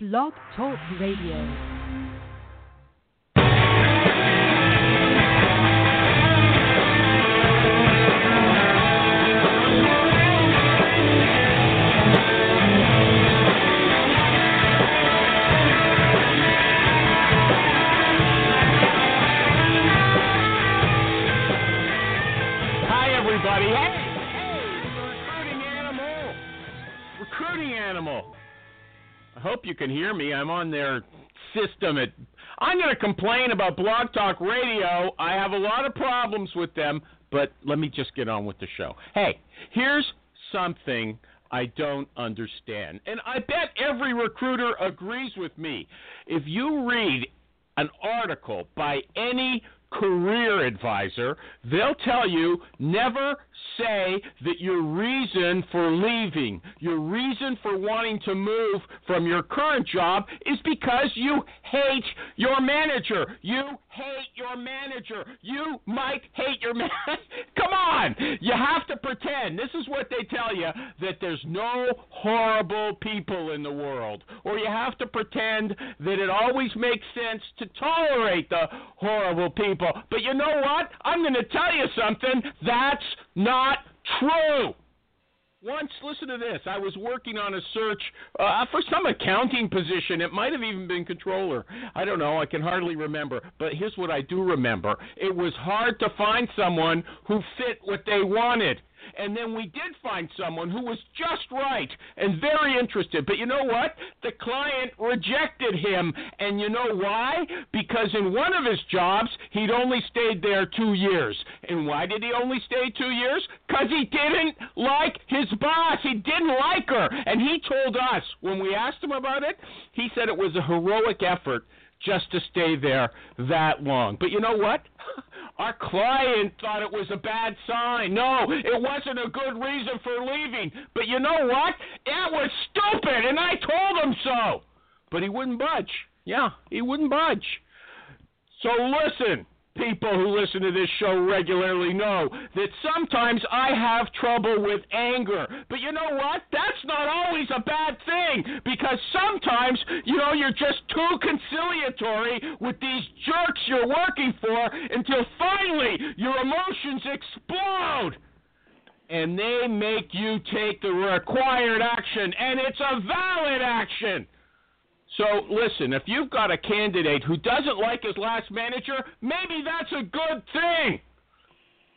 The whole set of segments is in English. Blog Talk Radio. Hope you can hear me. I'm on their system. I'm going to complain about Blog Talk Radio. I have a lot of problems with them, but let me just get on with the show. Hey, here's something I don't understand, and I bet every recruiter agrees with me. If you read an article by any career advisor, they'll tell you never say that your reason for leaving, your reason for wanting to move from your current job is because you hate your manager. You hate your manager. You might hate your manager. Come on! You have to pretend. This is what they tell you, that there's no horrible people in the world. Or you have to pretend that it always makes sense to tolerate the horrible people. But you know what? I'm going to tell you something. That's not true. Once, listen to this. I was working on a search for some accounting position. It might have even been controller. I don't know. I can hardly remember. But here's what I do remember. It was hard to find someone who fit what they wanted. And then we did find someone who was just right and very interested. But you know what? The client rejected him. And you know why? Because in one of his jobs, he'd only stayed there 2 years. And why did he only stay 2 years? Because he didn't like his boss. He didn't like her. And he told us, when we asked him about it, he said it was a heroic effort just to stay there that long. But you know what? Our client thought it was a bad sign. No, it wasn't a good reason for leaving. But you know what? It was stupid, and I told him so. But he wouldn't budge. Yeah, he wouldn't budge. So listen, people who listen to this show regularly know that sometimes I have trouble with anger. But you know what? That's not always a bad thing, because sometimes, you're just too conciliatory with these jerks you're working for until finally your emotions explode. And they make you take the required action, and it's a valid action. So, listen, if you've got a candidate who doesn't like his last manager, maybe that's a good thing.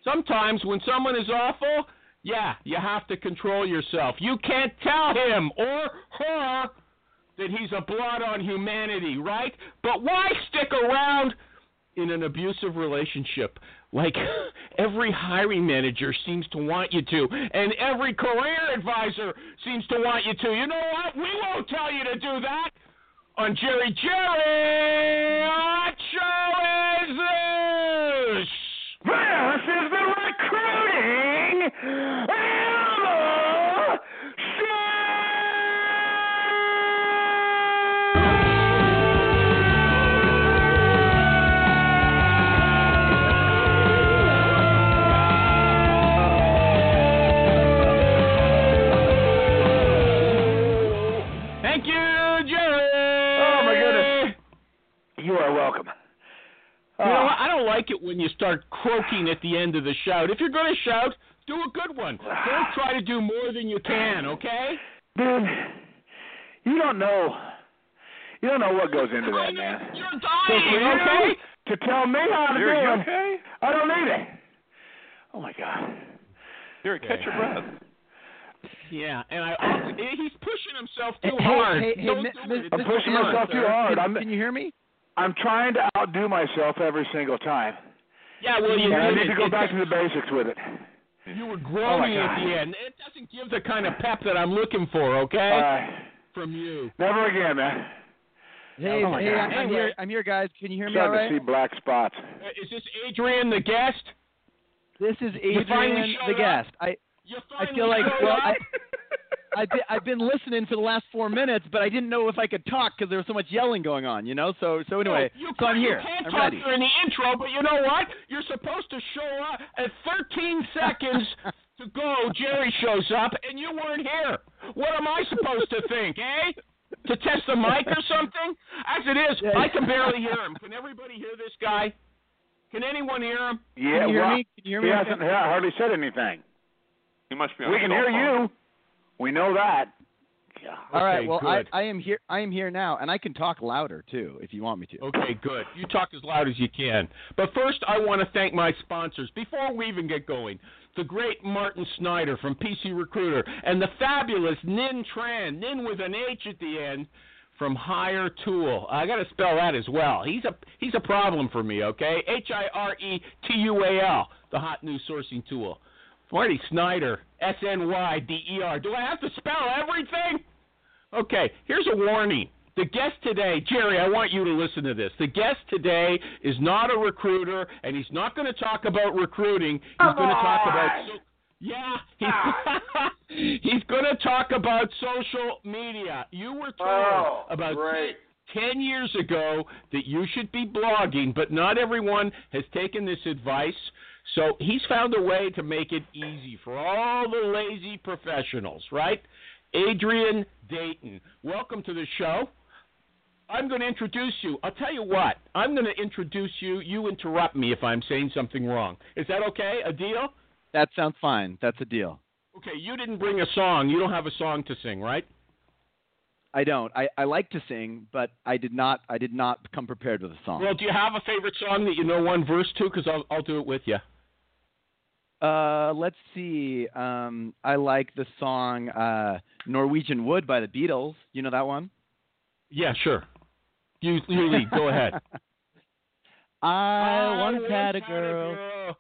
Sometimes when someone is awful, you have to control yourself. You can't tell him or her that he's a blot on humanity, right? But why stick around in an abusive relationship? Like every hiring manager seems to want you to, and every career advisor seems to want you to. You know what? We won't tell you to do that. On Jerry, what show is this? This is the Recruiting Animal Show! Thank you, Jerry. You are welcome. I don't like it when you start croaking at the end of the shout. If you're going to shout, do a good one. Don't try to do more than you can, okay? Dude, you don't know. You don't know what goes into that, man. You're dying, okay? To tell me how to do it. Okay? I don't need it. Oh, my God. Here, catch your breath. Yeah, and he's pushing himself too hard. I'm pushing myself too hard. Can you hear me? I'm trying to outdo myself every single time. Yeah, well, you need to go back to the basics with it. You were groaning at the end. It doesn't give the kind of pep that I'm looking for, okay? From you. Never again, man. Hey, I'm here, guys. Can you hear me all right? I'm starting to see black spots. Is this Adrian the guest? This is Adrian the guest. I feel like I've been listening for the last 4 minutes, but I didn't know if I could talk because there was so much yelling going on, So anyway, I'm here. You can't talk during the intro, but you know what? You're supposed to show up at 13 seconds to go. Jerry shows up, and you weren't here. What am I supposed to think, eh? to test the mic or something? As it is, I can barely hear him. Can everybody hear this guy? Can anyone hear him? Yeah, Can you hear me? He hasn't hardly said anything. He must be on We can hear you. We know that. Yeah. All right. Well, I am here. I am here now, and I can talk louder too if you want me to. Okay, good. You talk as loud as you can. But first, I want to thank my sponsors before we even get going. The great Martin Snyder from PC Recruiter and the fabulous Nin Tran, Nin with an H at the end, from Hiretual. I got to spell that as well. He's a problem for me. Okay, Hiretual, the hot new sourcing tool. Marty Snyder, Snyder. Do I have to spell everything? Okay, here's a warning. The guest today, Jerry, I want you to listen to this. The guest today is not a recruiter, and he's not going to talk about recruiting. He's going to talk about he's going to talk about social media. You were told about 10 years ago that you should be blogging, but not everyone has taken this advice. So he's found a way to make it easy for all the lazy professionals, right? Adrian Dayton, welcome to the show. I'm going to introduce you. I'll tell you what. I'm going to introduce you. You interrupt me if I'm saying something wrong. Is that okay? A deal? That sounds fine. That's a deal. Okay. You didn't bring a song. You don't have a song to sing, right? I don't. I like to sing, but I did not come prepared with a song. Well, do you have a favorite song that you know one verse to? Because I'll do it with you. Let's see. I like the song Norwegian Wood by the Beatles. You know that one? Yeah, sure. You lead. Go ahead. I once had a girl.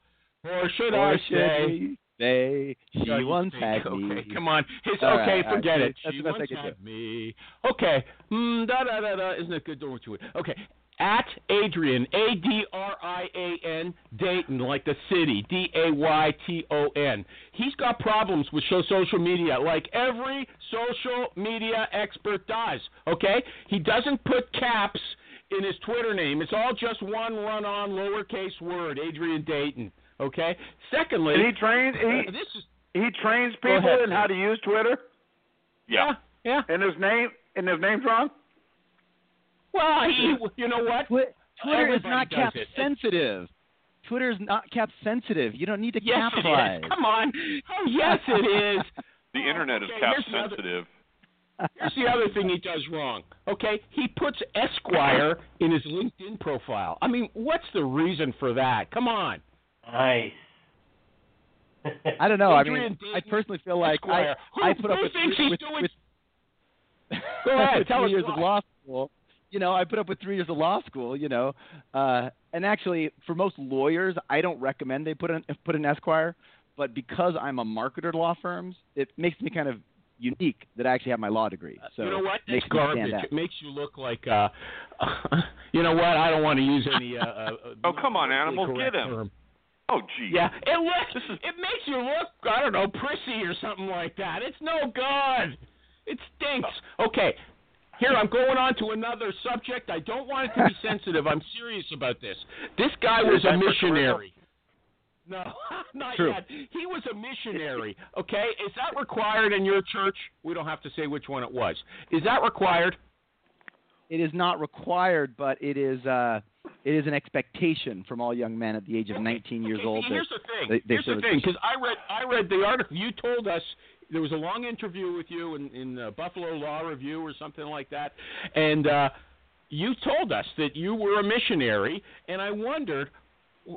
Or should I say? She once had me. Okay, come on. Forget it. She once had me. Okay. Isn't it good? Don't you it. Okay. At Adrian, Adrian, Dayton, like the city, Dayton. He's got problems with social media, like every social media expert does, okay? He doesn't put caps in his Twitter name. It's all just one run-on lowercase word, Adrian Dayton, okay? Secondly, he trains people in how to use Twitter? Yeah. And his name's wrong? Well, you know what? Twitter is not cap sensitive. Twitter is not cap sensitive. You don't need to capitalize. It is. Come on. Oh, yes, it is. The internet is cap sensitive. Here's the other thing he does wrong. Okay, he puts Esquire in his LinkedIn profile. I mean, what's the reason for that? Come on. Nice. I don't know. Adrian Dayton, I personally feel like Esquire. Go ahead. Tell us years of law school. You know, I put up with 3 years of law school, you know, and actually for most lawyers, I don't recommend they put an Esquire, but because I'm a marketer to law firms, it makes me kind of unique that I actually have my law degree. So you know what? That's garbage. It makes you look like, you know what? I don't want to use any. Oh, come on, animal. Get him. Term. Oh, gee. Yeah. It makes you look, I don't know, prissy or something like that. It's no good. It stinks. Okay. Here, I'm going on to another subject. I don't want it to be sensitive. I'm serious about this. This guy was a missionary. No, not yet. He was a missionary, okay? Is that required in your church? We don't have to say which one it was. Is that required? It is not required, but it is an expectation from all young men at the age of 19 years old. Here's the thing. Here's the thing, because I read the article. You told us. There was a long interview with you in Buffalo Law Review or something like that, and you told us that you were a missionary, and I wondered,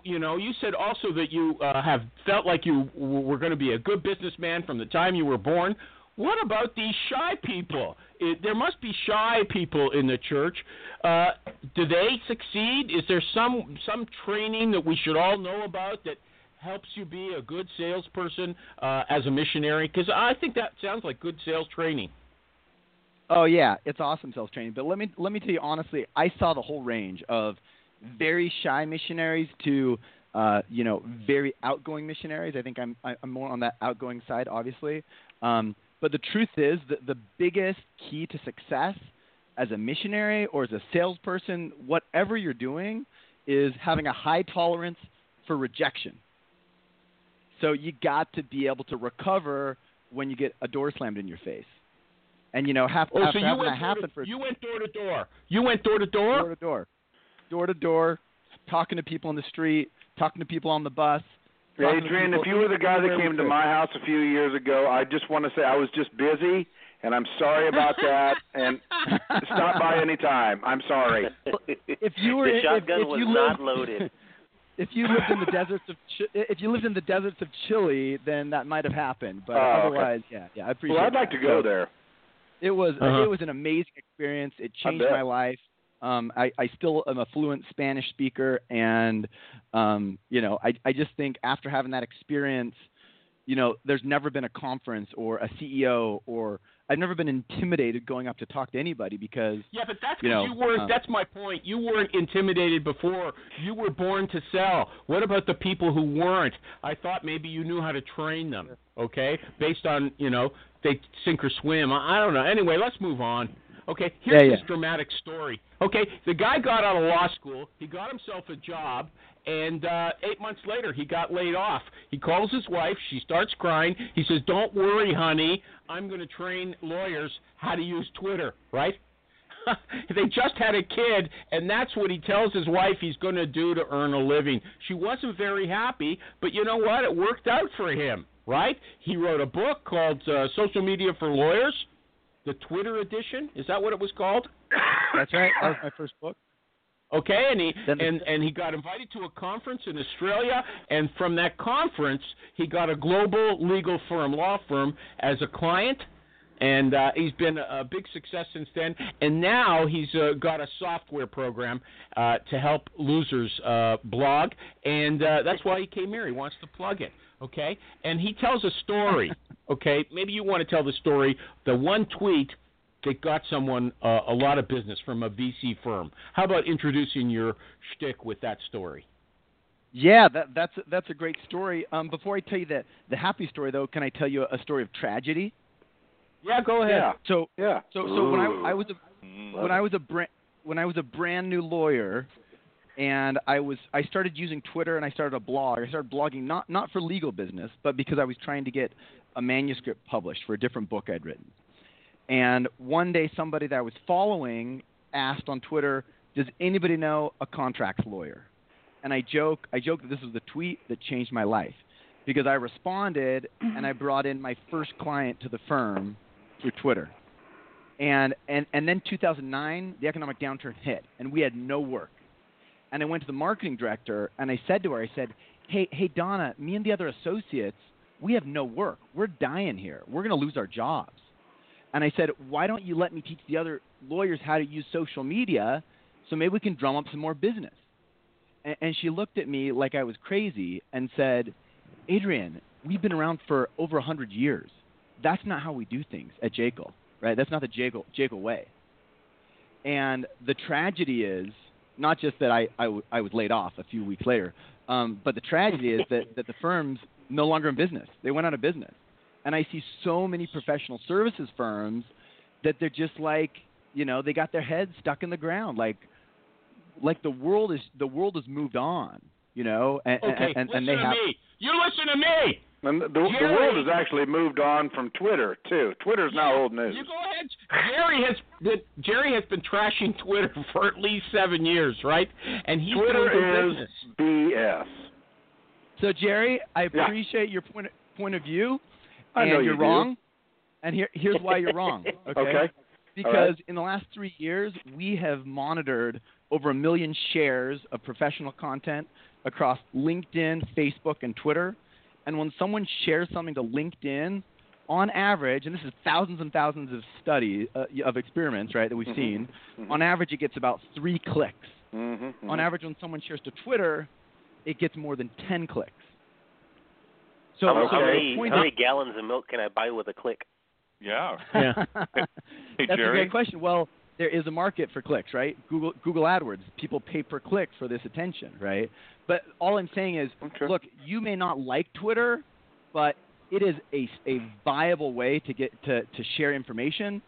you know, you said also that you have felt like you were going to be a good businessman from the time you were born. What about these shy people? There must be shy people in the church. Do they succeed? Is there some training that we should all know about that helps you be a good salesperson as a missionary? Because I think that sounds like good sales training. Oh, yeah. It's awesome sales training. But let me tell you honestly, I saw the whole range of very shy missionaries to, you know, very outgoing missionaries. I think I'm more on that outgoing side, obviously. But the truth is that the biggest key to success as a missionary or as a salesperson, whatever you're doing, is having a high tolerance for rejection. So you got to be able to recover when you get a door slammed in your face. And, you know, You went door to door? Door to door, talking to people in the street, talking to people on the bus. Adrian, if you were the guy that came to my house a few years ago, I just want to say I was just busy, and I'm sorry about that. And stop by any time. I'm sorry. The shotgun was not loaded. If you lived in the deserts of Chile, then that might have happened. But otherwise, okay. yeah, I appreciate. Well, I'd like to go there. It was an amazing experience. It changed my life. I still am a fluent Spanish speaker, and I just think after having that experience, there's never been a conference or a CEO, or I've never been intimidated going up to talk to anybody because but that's you weren't. That's my point. You weren't intimidated before. You were born to sell. What about the people who weren't? I thought maybe you knew how to train them. Okay, based on they sink or swim. I don't know. Anyway, let's move on. Okay, here's this dramatic story. Okay, the guy got out of law school. He got himself a job, and 8 months later, he got laid off. He calls his wife. She starts crying. He says, "Don't worry, honey. I'm going to train lawyers how to use Twitter," right? They just had a kid, and that's what he tells his wife he's going to do to earn a living. She wasn't very happy, but you know what? It worked out for him, right? He wrote a book called Social Media for Lawyers. The Twitter edition? Is that what it was called? That's right. That was my first book. Okay, and he got invited to a conference in Australia, and from that conference, he got a global law firm, as a client, and he's been a big success since then. And now he's got a software program to help losers blog, and that's why he came here. He wants to plug it. Okay, and he tells a story. Okay, maybe you want to tell the story, the one tweet that got someone a lot of business from a VC firm. How about introducing your shtick with that story? Yeah, that's a great story. Before I tell you the happy story, though, can I tell you a story of tragedy? Yeah, go ahead. Yeah. So when I was a brand new lawyer. And I started using Twitter, and I started a blog. I started blogging not for legal business, but because I was trying to get a manuscript published for a different book I'd written. And one day somebody that I was following asked on Twitter, "Does anybody know a contracts lawyer?" And I joke that this was the tweet that changed my life, because I responded and I brought in my first client to the firm through Twitter. And then 2009, the economic downturn hit, and we had no work. And I went to the marketing director, and I said to her, hey, Donna, me and the other associates, we have no work. We're dying here. We're going to lose our jobs. And I said, why don't you let me teach the other lawyers how to use social media so maybe we can drum up some more business? And she looked at me like I was crazy and said, Adrian, we've been around for over 100 years. That's not how we do things at Jayco, right? That's not the Jayco way. And the tragedy is, not just that I was laid off a few weeks later, but the tragedy is that the firm's no longer in business. They went out of business. And I see so many professional services firms that they're just like, they got their heads stuck in the ground. Like the world has moved on, and they have. You listen to me. And the world has actually moved on from Twitter, too. Twitter's now old news. You go ahead. Jerry has been trashing Twitter for at least 7 years, right? And Twitter is BS. So, Jerry, I appreciate your point of view. I know you're wrong. And here's why you're wrong. Okay. Because in the last 3 years, we have monitored over 1 million shares of professional content across LinkedIn, Facebook, and Twitter. And when someone shares something to LinkedIn, on average, and this is thousands and thousands of studies of experiments, right, that we've seen, on average it gets about 3 clicks. On average, when someone shares to Twitter, it gets more than 10 clicks. So, how many gallons of milk can I buy with a click? Yeah. Hey, that's Jerry. A great question. Well, there is a market for clicks, right? Google AdWords, people pay per click for this attention, right? But all I'm saying is, look, you may not like Twitter, but it is a viable way to get to share information,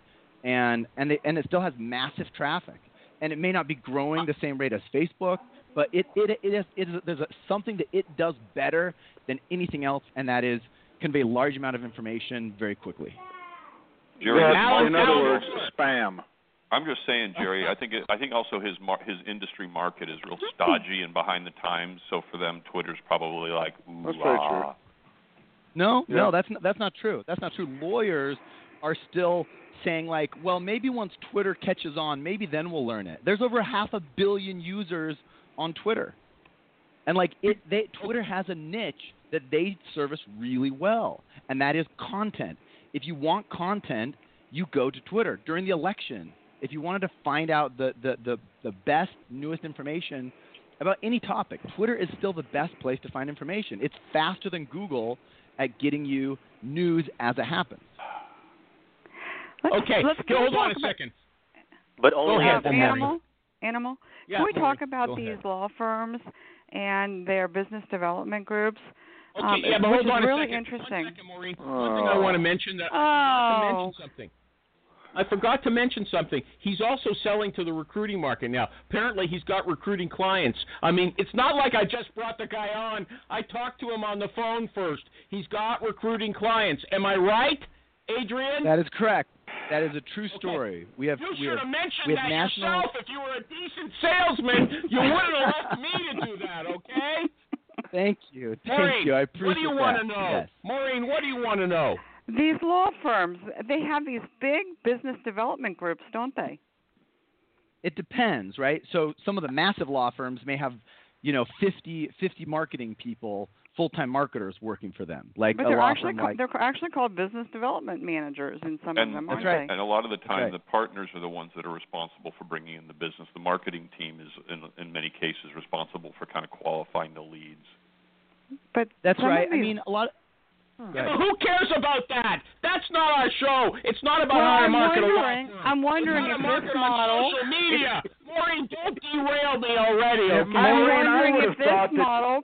and it still has massive traffic, and it may not be growing the same rate as Facebook, but there's something that it does better than anything else, and that is convey a large amount of information very quickly. Jerry, in other words, spam. I'm just saying, Jerry, I think also his industry market is real stodgy and behind the times, so for them, Twitter's probably like, ooh, that's very true. No, that's not true. That's not true. Lawyers are still saying like, well, maybe once Twitter catches on, maybe then we'll learn it. There's over 500 million users on Twitter. And like Twitter has a niche that they service really well, and that is content. If you want content, you go to Twitter. During the election, if you wanted to find out the best, newest information about any topic, Twitter is still the best place to find information. It's faster than Google at getting you news as it happens. Hold on a second. But only at the Animal? Yeah, can we talk about these law firms and their business development groups? Okay, but hold on really a second. One second, Maureen. One thing I want to mention that I forgot to mention something. He's also selling to the recruiting market now. Apparently, he's got recruiting clients. I mean, it's not like I just brought the guy on. I talked to him on the phone first. He's got recruiting clients. Am I right, Adrian? That is correct. That is a true story. Okay. You should have mentioned that yourself. If you were a decent salesman, you wouldn't have left me to do that, okay? Thank you, Maureen. I appreciate that. Maureen, what do you want to know? These law firms, they have these big business development groups, don't they? It depends, right? So some of the massive law firms may have, 50 marketing people, full-time marketers working for them. They're actually called business development managers in some of them, aren't they? And a lot of the time the partners are the ones that are responsible for bringing in the business. The marketing team is, in many cases, responsible for kind of qualifying the leads. But that's right. Who cares about that? That's not our show. It's not about our marketing. I'm wondering if this model. Social media. Maureen, don't derail me already. Okay?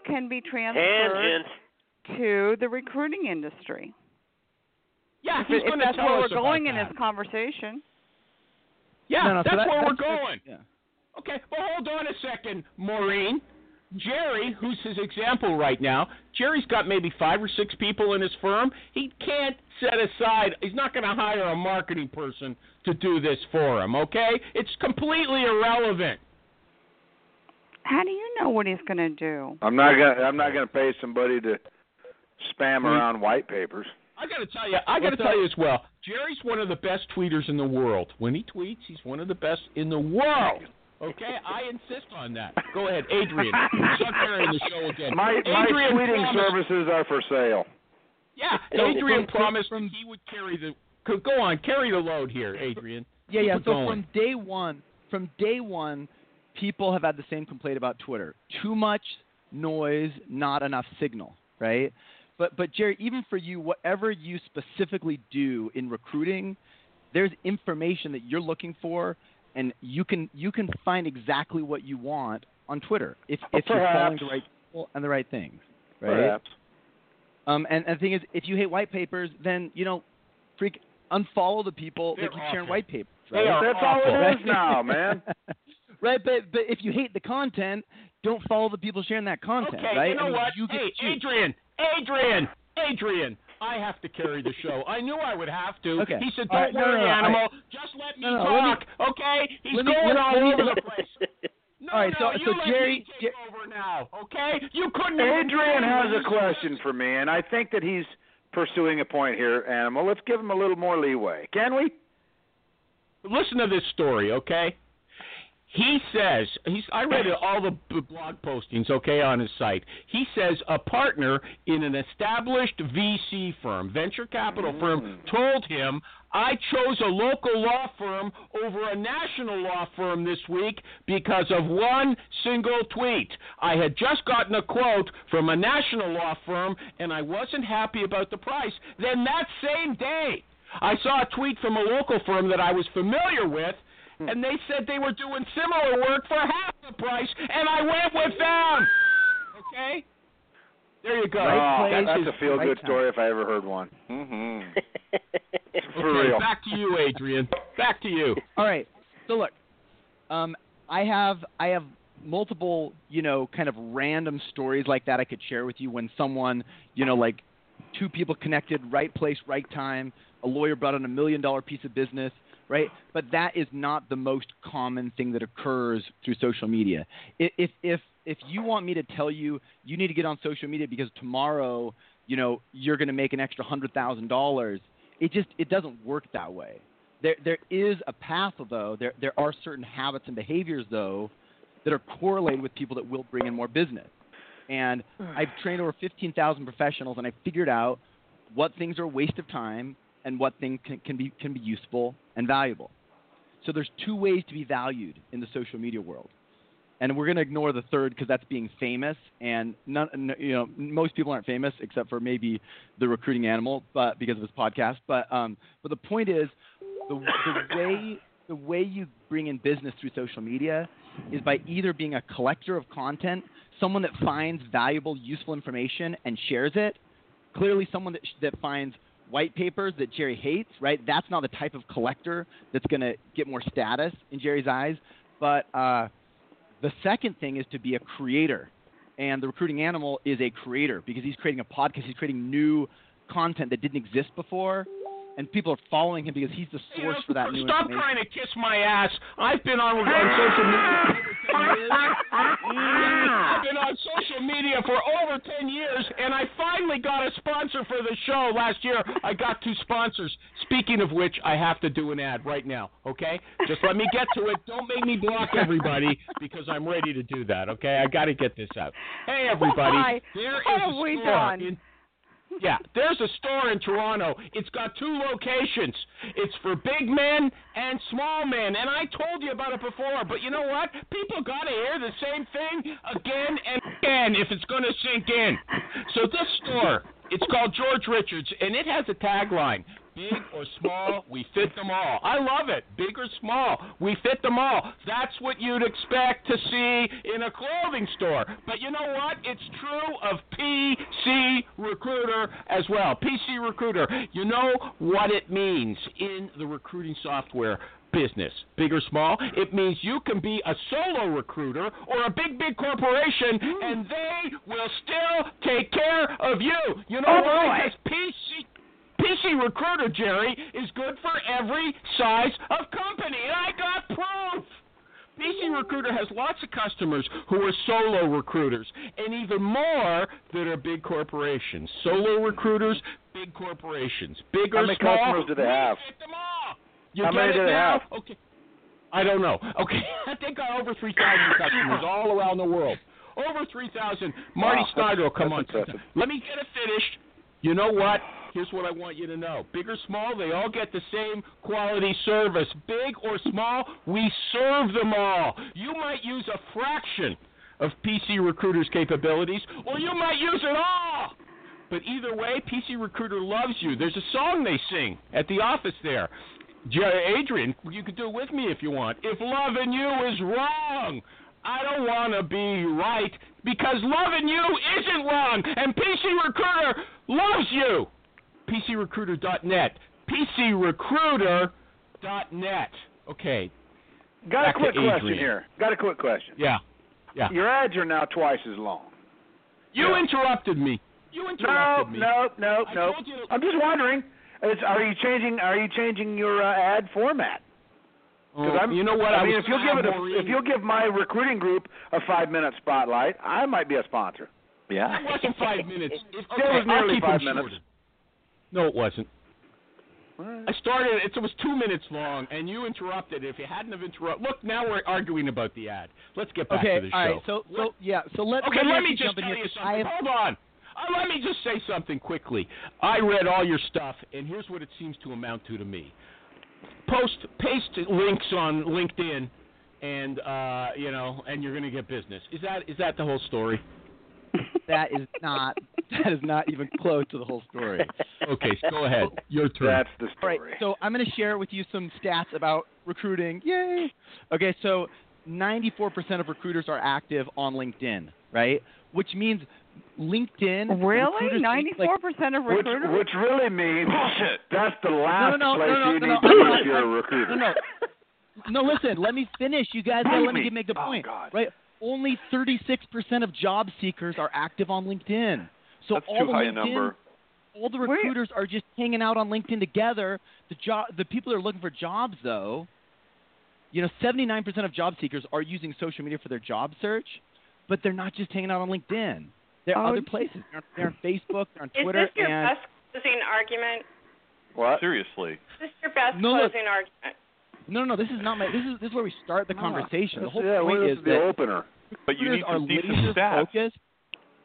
Can be transferred to the recruiting industry. Yeah, if that's where we're going in this conversation. Yeah, that's where we're going. Yeah. Okay, well, hold on a second, Maureen. Jerry, who's his example right now, Jerry's got maybe 5 or 6 people in his firm. He can't set aside. He's not going to hire a marketing person to do this for him, okay? It's completely irrelevant. How do you know what he's going to do? I'm not going to pay somebody to spam around white papers. I got to tell you as well, Jerry's one of the best tweeters in the world. When he tweets, he's one of the best in the world. Okay, I insist on that. Go ahead, Adrian. Chuck Perry on the show again. My tweeting services are for sale. Yeah, Adrian promised he would carry the load here, Adrian. Yeah. So from day one, people have had the same complaint about Twitter: too much noise, not enough signal, right? But Jerry, even for you, whatever you specifically do in recruiting, there's information that you're looking for. And you can find exactly what you want on Twitter if you're following the right people and the right things, right? Perhaps. And the thing is, if you hate white papers, then unfollow the people that keep sharing white papers. Right? That's all it is now, man. Right, but if you hate the content, don't follow the people sharing that content. Okay, right? Adrian. I have to carry the show. I knew I would have to. Okay. He said, don't worry, animal. Just let me talk, okay? He's going all over the place. Jerry, take over now, okay? You couldn't. Adrian has a question for me, and I think that he's pursuing a point here, Animal. Let's give him a little more leeway. Can we? Listen to this story, okay? He says, I read all the blog postings, okay, on his site. He says a partner in an established VC firm, venture capital firm, told him, I chose a local law firm over a national law firm this week because of one single tweet. I had just gotten a quote from a national law firm, and I wasn't happy about the price. Then that same day, I saw a tweet from a local firm that I was familiar with, and they said they were doing similar work for half the price, and I went with them. Okay? There you go. That's a feel-good story if I ever heard one. Mm-hmm. For real. Back to you, Adrian. Back to you. All right. So, look, I have multiple, kind of random stories like that I could share with you when someone, two people connected, right place, right time. A lawyer brought in $1 million piece of business, right? But that is not the most common thing that occurs through social media. If you want me to tell you, you need to get on social media because tomorrow, you know, you're going to make an extra $100,000. It doesn't work that way. There is a path, though. There are certain habits and behaviors, though, that are correlated with people that will bring in more business. And I've trained over 15,000 professionals, and I figured out what things are a waste of time and what things can be useful and valuable. So there's two ways to be valued in the social media world. And we're going to ignore the third because that's being famous. And most people aren't famous except for maybe the recruiting animal, but because of his podcast. But the point is, the way you bring in business through social media is by either being a collector of content, someone that finds valuable, useful information and shares it. Clearly, someone that finds white papers that Jerry hates, right? That's not the type of collector that's going to get more status in Jerry's eyes. But the second thing is to be a creator. And the recruiting animal is a creator because he's creating a podcast. He's creating new content that didn't exist before. And people are following him because he's the source for that new information. Stop trying to kiss my ass. I've been on social media. I've been on social media for over 10 years, and I finally got a sponsor for the show last year. I got 2 sponsors. Speaking of which, I have to do an ad right now, okay? Just let me get to it. Don't make me block everybody because I'm ready to do that, okay? I got to get this out. Hey, everybody. Hi. There is a store Yeah, there's a store in Toronto. It's got 2 locations. It's for big men and small men, and I told you about it before, but you know what? People got to hear the same thing again and again if it's going to sink in. So this store, it's called George Richards, and it has a tagline, big or small, we fit them all. I love it. Big or small, we fit them all. That's what you'd expect to see in a clothing store. But you know what? It's true of PC Recruiter as well. PC Recruiter, you know what it means in the recruiting software business, big or small. It means you can be a solo recruiter or a big corporation, and they will still take care of you. You know why? Because PC Recruiter, Jerry, is good for every size of company, and I got proof. PC Recruiter has lots of customers who are solo recruiters, and even more that are big corporations. Solo recruiters, big corporations. Big or small. How many customers do they have? How many do they have? Okay. I don't know. Okay, I think I over 3,000 customers all around the world. Over 3,000. Marty Snyder will come on. Let me get it finished. You know what? Here's what I want you to know. Big or small, they all get the same quality service. Big or small, we serve them all. You might use a fraction of PC Recruiter's capabilities, or you might use it all. But either way, PC Recruiter loves you. There's a song they sing at the office there. Adrian, you could do it with me if you want. If loving you is wrong, I don't want to be right because loving you isn't wrong, and PC Recruiter loves you. PCRecruiter.net. PCRecruiter.net. Okay. Got a quick question here. Yeah. Your ads are now twice as long. You interrupted me. No. I'm just wondering. Are you changing your ad format? You know what? I mean, if you'll give my recruiting group a 5-minute spotlight, I might be a sponsor. Yeah. It wasn't 5 minutes. It was nearly 5 minutes. Shorter. No, it wasn't. I started it was 2 minutes long, and you interrupted. If you hadn't have interrupted, look, now we're arguing about the ad. Let's get back to the show. Okay, all right. Let me just tell you something. Hold on. Let me just say something quickly. I read all your stuff, and here's what it seems to amount to me. Paste links on LinkedIn, and and you're going to get business. Is that the whole story? That is not even close to the whole story. Okay, go ahead. Your turn. That's the story. All right, so I'm going to share with you some stats about recruiting. Yay! Okay, so 94% of recruiters are active on LinkedIn, right? Which means LinkedIn. Really? 94% of recruiters? Which really means that's the last place you need to be if you're a recruiter. No, listen. Let me finish. You guys got to let me make the point. God. Right? Only 36% of job seekers are active on LinkedIn. So that's all too high a number. all the recruiters are just hanging out on LinkedIn together. The people that are looking for jobs, though, you know, 79% of job seekers are using social media for their job search, but they're not just hanging out on LinkedIn. They're other places. They're on Facebook, they're on Twitter. Is this your best closing argument? What? Seriously. Is this your best closing argument? No, this is not my. This is where we start the conversation. The whole point is the opener. But you need some decent stats.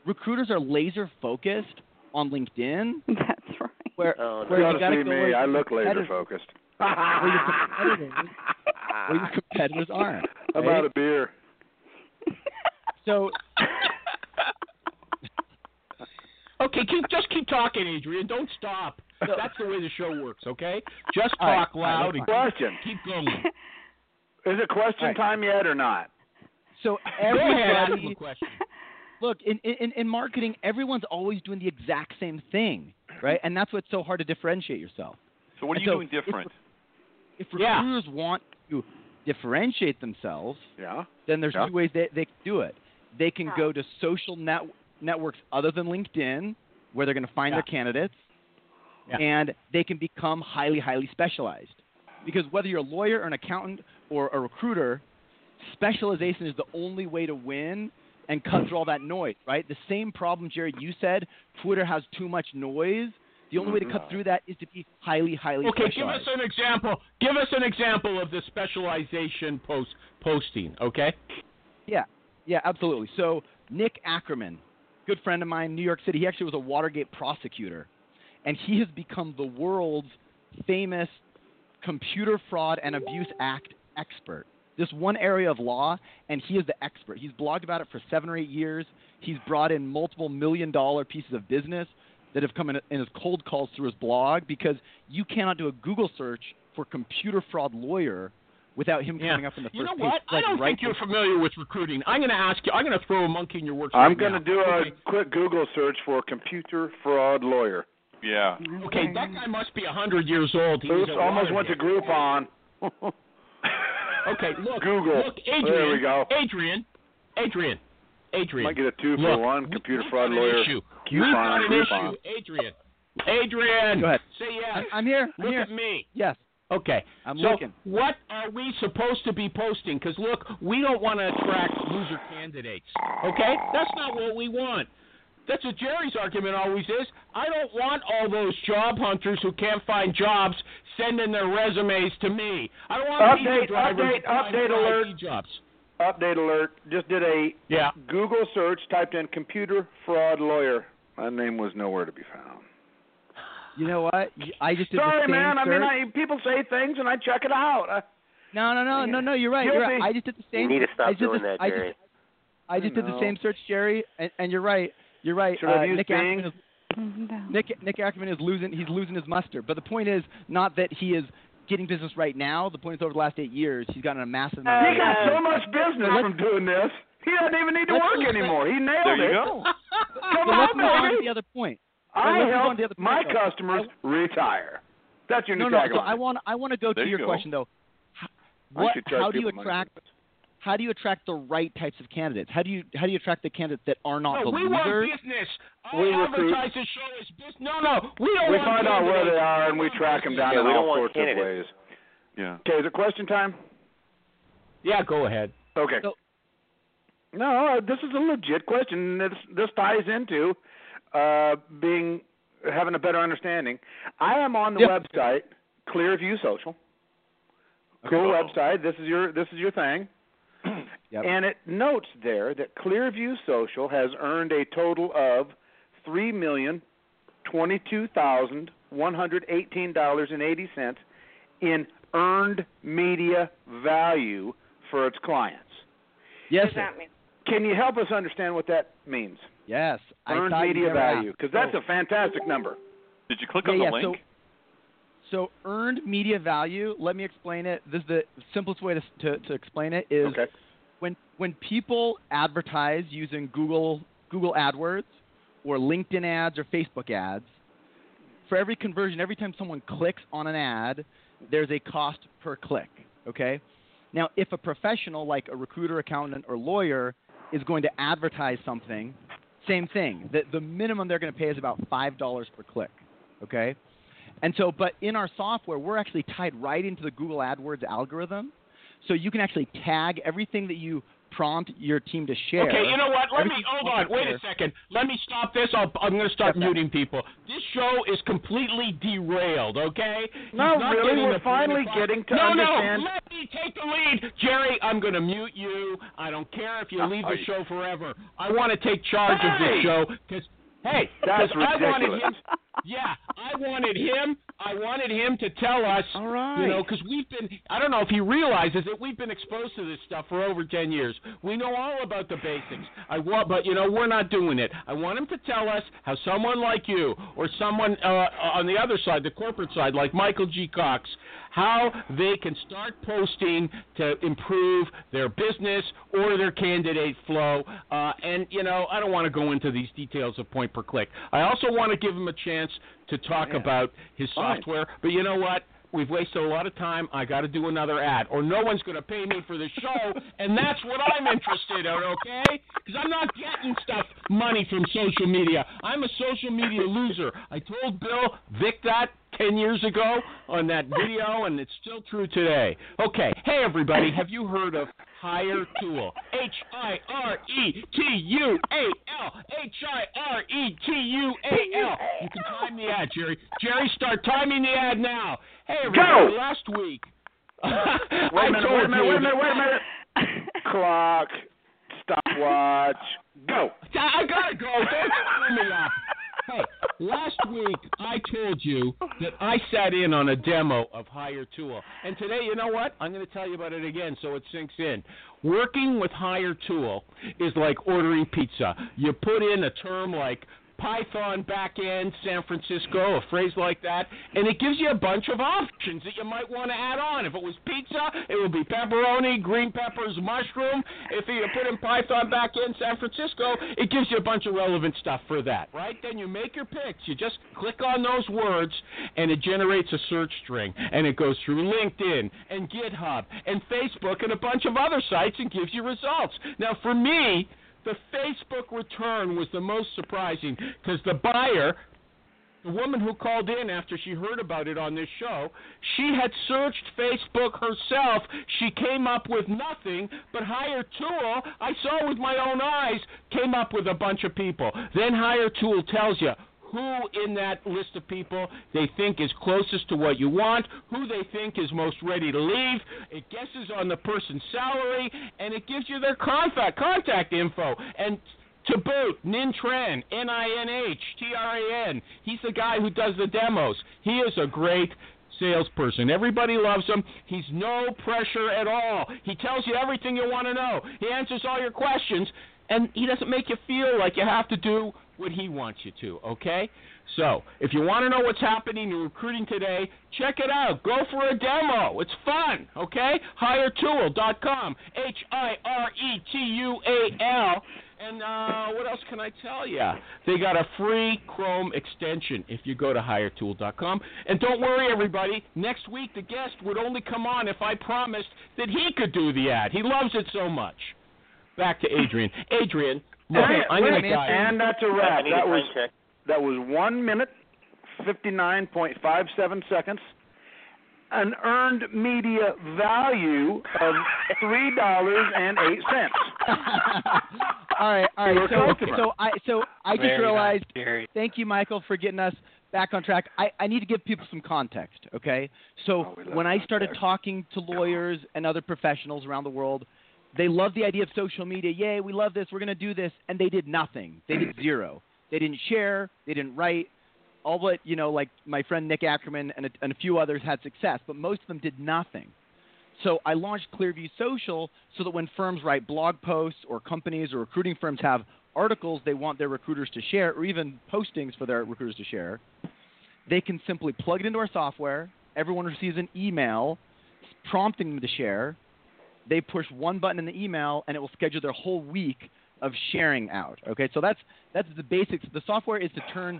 Recruiters are laser focused on LinkedIn. That's right. Where you got to see me, I look laser focused. Where your competitors aren't. Right? About a beer. So. Okay, just keep talking, Adrian. Don't stop. That's the way the show works, okay? Just talk loud and keep going. Is it question time yet or not? So everybody, look, in marketing, everyone's always doing the exact same thing, right? And that's what's so hard to differentiate yourself. So what are you doing different? If recruiters want to differentiate themselves, then there's two ways they can do it. They can go to social networks other than LinkedIn, where they're going to find their candidates. Yeah. And they can become highly, highly specialized. Because whether you're a lawyer or an accountant or a recruiter, specialization is the only way to win and cut through all that noise, right? The same problem, Jared, you said, Twitter has too much noise. The only way to cut through that is to be highly, highly specialized. Okay, give us an example. Give us an example of the specialization posting, okay? Yeah, absolutely. So Nick Akerman, good friend of mine, New York City, he actually was a Watergate prosecutor. And he has become the world's famous Computer Fraud and Abuse Act expert. This one area of law, and he is the expert. He's blogged about it for 7 or 8 years. He's brought in multiple million-dollar pieces of business that have come in his cold calls through his blog, because you cannot do a Google search for computer fraud lawyer without him coming up in the first page. You know what? Like, I don't think you're familiar with recruiting. I'm going to ask you. I'm going to throw a monkey in your works. I'm going to do a quick Google search for computer fraud lawyer. Yeah. Okay, that guy must be 100 years old. He almost went to Groupon. Okay, look. Google. Look, Adrian. There we go. Adrian. Might get a 2-for-1 computer fraud lawyer. We've got an issue. Adrian. Go ahead. Say yes. I'm here. Look at me. Yes. Okay. I'm looking. What are we supposed to be posting? Because, look, we don't want to attract loser candidates. Okay? That's not what we want. That's what Jerry's argument always is. I don't want all those job hunters who can't find jobs sending their resumes to me. I don't want these drivers update alert. Jobs. Update alert. Just did a Google search, typed in computer fraud lawyer. My name was nowhere to be found. You know what? I just did the same search. I mean, people say things and I check it out. No, you're right. I just did the same. You need to stop doing that, Jerry. I just did the same search, Jerry, and you're right. You're right. Nick Akerman is losing his muster. But the point is not that he is getting business right now. The point is over the last 8 years, he's gotten a massive amount of business. He got so much business from doing this, he doesn't even need to work anymore. He nailed it. There you go. Come on, baby. The other point. I help my customers retire. That's your new tagline. So I want to go to your question, though. How do you attract the right types of candidates? How do you attract the candidates that are not the losers? We want business. We advertise the show as business. No, we don't. We find out where they are and we track them down in all sorts of ways. Yeah. Okay, is it question time? Yeah, go ahead. Okay. So, no, this is a legit question. This ties into having a better understanding. I am on the website ClearView Social. Cool website. This is your thing. Yep. And it notes there that ClearView Social has earned a total of $3,022,118.80 in earned media value for its clients. Yes. What does that mean? Can you help us understand what that means? Yes. Earned media value, because that's a fantastic number. Did you click on the link? So earned media value, let me explain it. This is the simplest way to explain it is when people advertise using Google AdWords or LinkedIn ads or Facebook ads, for every conversion, every time someone clicks on an ad, there's a cost per click, okay? Now, if a professional like a recruiter, accountant, or lawyer is going to advertise something, Same thing. The minimum they're going to pay is about $5 per click, okay? And so, but in our software, we're actually tied right into the Google AdWords algorithm, so you can actually tag everything that you prompt your team to share. Okay, you know what? Wait a second. Let me stop this. I'm going to start muting people. This show is completely derailed, okay? No, really? We're finally getting to understand. No, let me take the lead. Jerry, I'm going to mute you. I don't care if you leave the show forever. I want to take charge of this show because... Hey, that's ridiculous. I wanted him to tell us, you know, because we've been, I don't know if he realizes that we've been exposed to this stuff for over 10 years. We know all about the basics, but, you know, we're not doing it. I want him to tell us how someone like you or someone on the other side, the corporate side, like Michael G. Cox, how they can start posting to improve their business or their candidate flow. And, you know, I don't want to go into these details of point per click. I also want to give him a chance to talk about his software. But you know what? We've wasted a lot of time. I got to do another ad, or no one's going to pay me for the show, and that's what I'm interested in, okay? Because I'm not getting money from social media. I'm a social media loser. I told Bill Vick that 10 years ago on that video, and it's still true today. Okay. Hey, everybody, have you heard of Hiretual? Hiretual. Hiretual. You can time the ad, Jerry. Jerry, start timing the ad now. Hey, everybody, last week. Wait a minute. Clock. Stopwatch. Go. I got to go. Don't screw me up. Hey, last week I told you that I sat in on a demo of Hiretual. And today, you know what? I'm going to tell you about it again so it sinks in. Working with Hiretual is like ordering pizza. You put in a term like Python backend, San Francisco, a phrase like that, and it gives you a bunch of options that you might want to add on. If it was pizza, it would be pepperoni, green peppers, mushroom. If you put in Python backend, San Francisco, it gives you a bunch of relevant stuff for that, right? Then you make your picks. You just click on those words, and it generates a search string, and it goes through LinkedIn and GitHub and Facebook and a bunch of other sites and gives you results. Now, for me, the Facebook return was the most surprising because the buyer, the woman who called in after she heard about it on this show, she had searched Facebook herself. She came up with nothing, but Hiretual, I saw with my own eyes, came up with a bunch of people. Then Hiretual tells you who in that list of people they think is closest to what you want, who they think is most ready to leave. It guesses on the person's salary, and it gives you their contact info. And to boot, Nin Tran, Ninhtran, he's the guy who does the demos. He is a great salesperson. Everybody loves him. He's no pressure at all. He tells you everything you want to know. He answers all your questions, and he doesn't make you feel like you have to do what he wants you to, okay? So if you want to know what's happening in recruiting today, check it out. Go for a demo. It's fun, okay? Hiretual.com, Hiretual. And what else can I tell you? They got a free Chrome extension if you go to Hiretual.com. And don't worry, everybody. Next week, the guest would only come on if I promised that he could do the ad. He loves it so much. Back to Adrian. Adrian. And that's a wrap. That was 1 minute, 59.57 seconds, an earned media value of $3.08. All right. So I just realized. Nice. Thank you, Michael, for getting us back on track. I need to give people some context. Okay. So when I started talking to lawyers and other professionals around the world, they loved the idea of social media. Yay, we love this. We're going to do this. And they did nothing. They did zero. They didn't share. They didn't write. All but, you know, like my friend Nick Akerman and a few others had success, but most of them did nothing. So I launched ClearView Social so that when firms write blog posts or companies or recruiting firms have articles they want their recruiters to share or even postings for their recruiters to share, they can simply plug it into our software. Everyone receives an email prompting them to share. They push one button in the email, and it will schedule their whole week of sharing out. Okay, so that's the basics. The software is to turn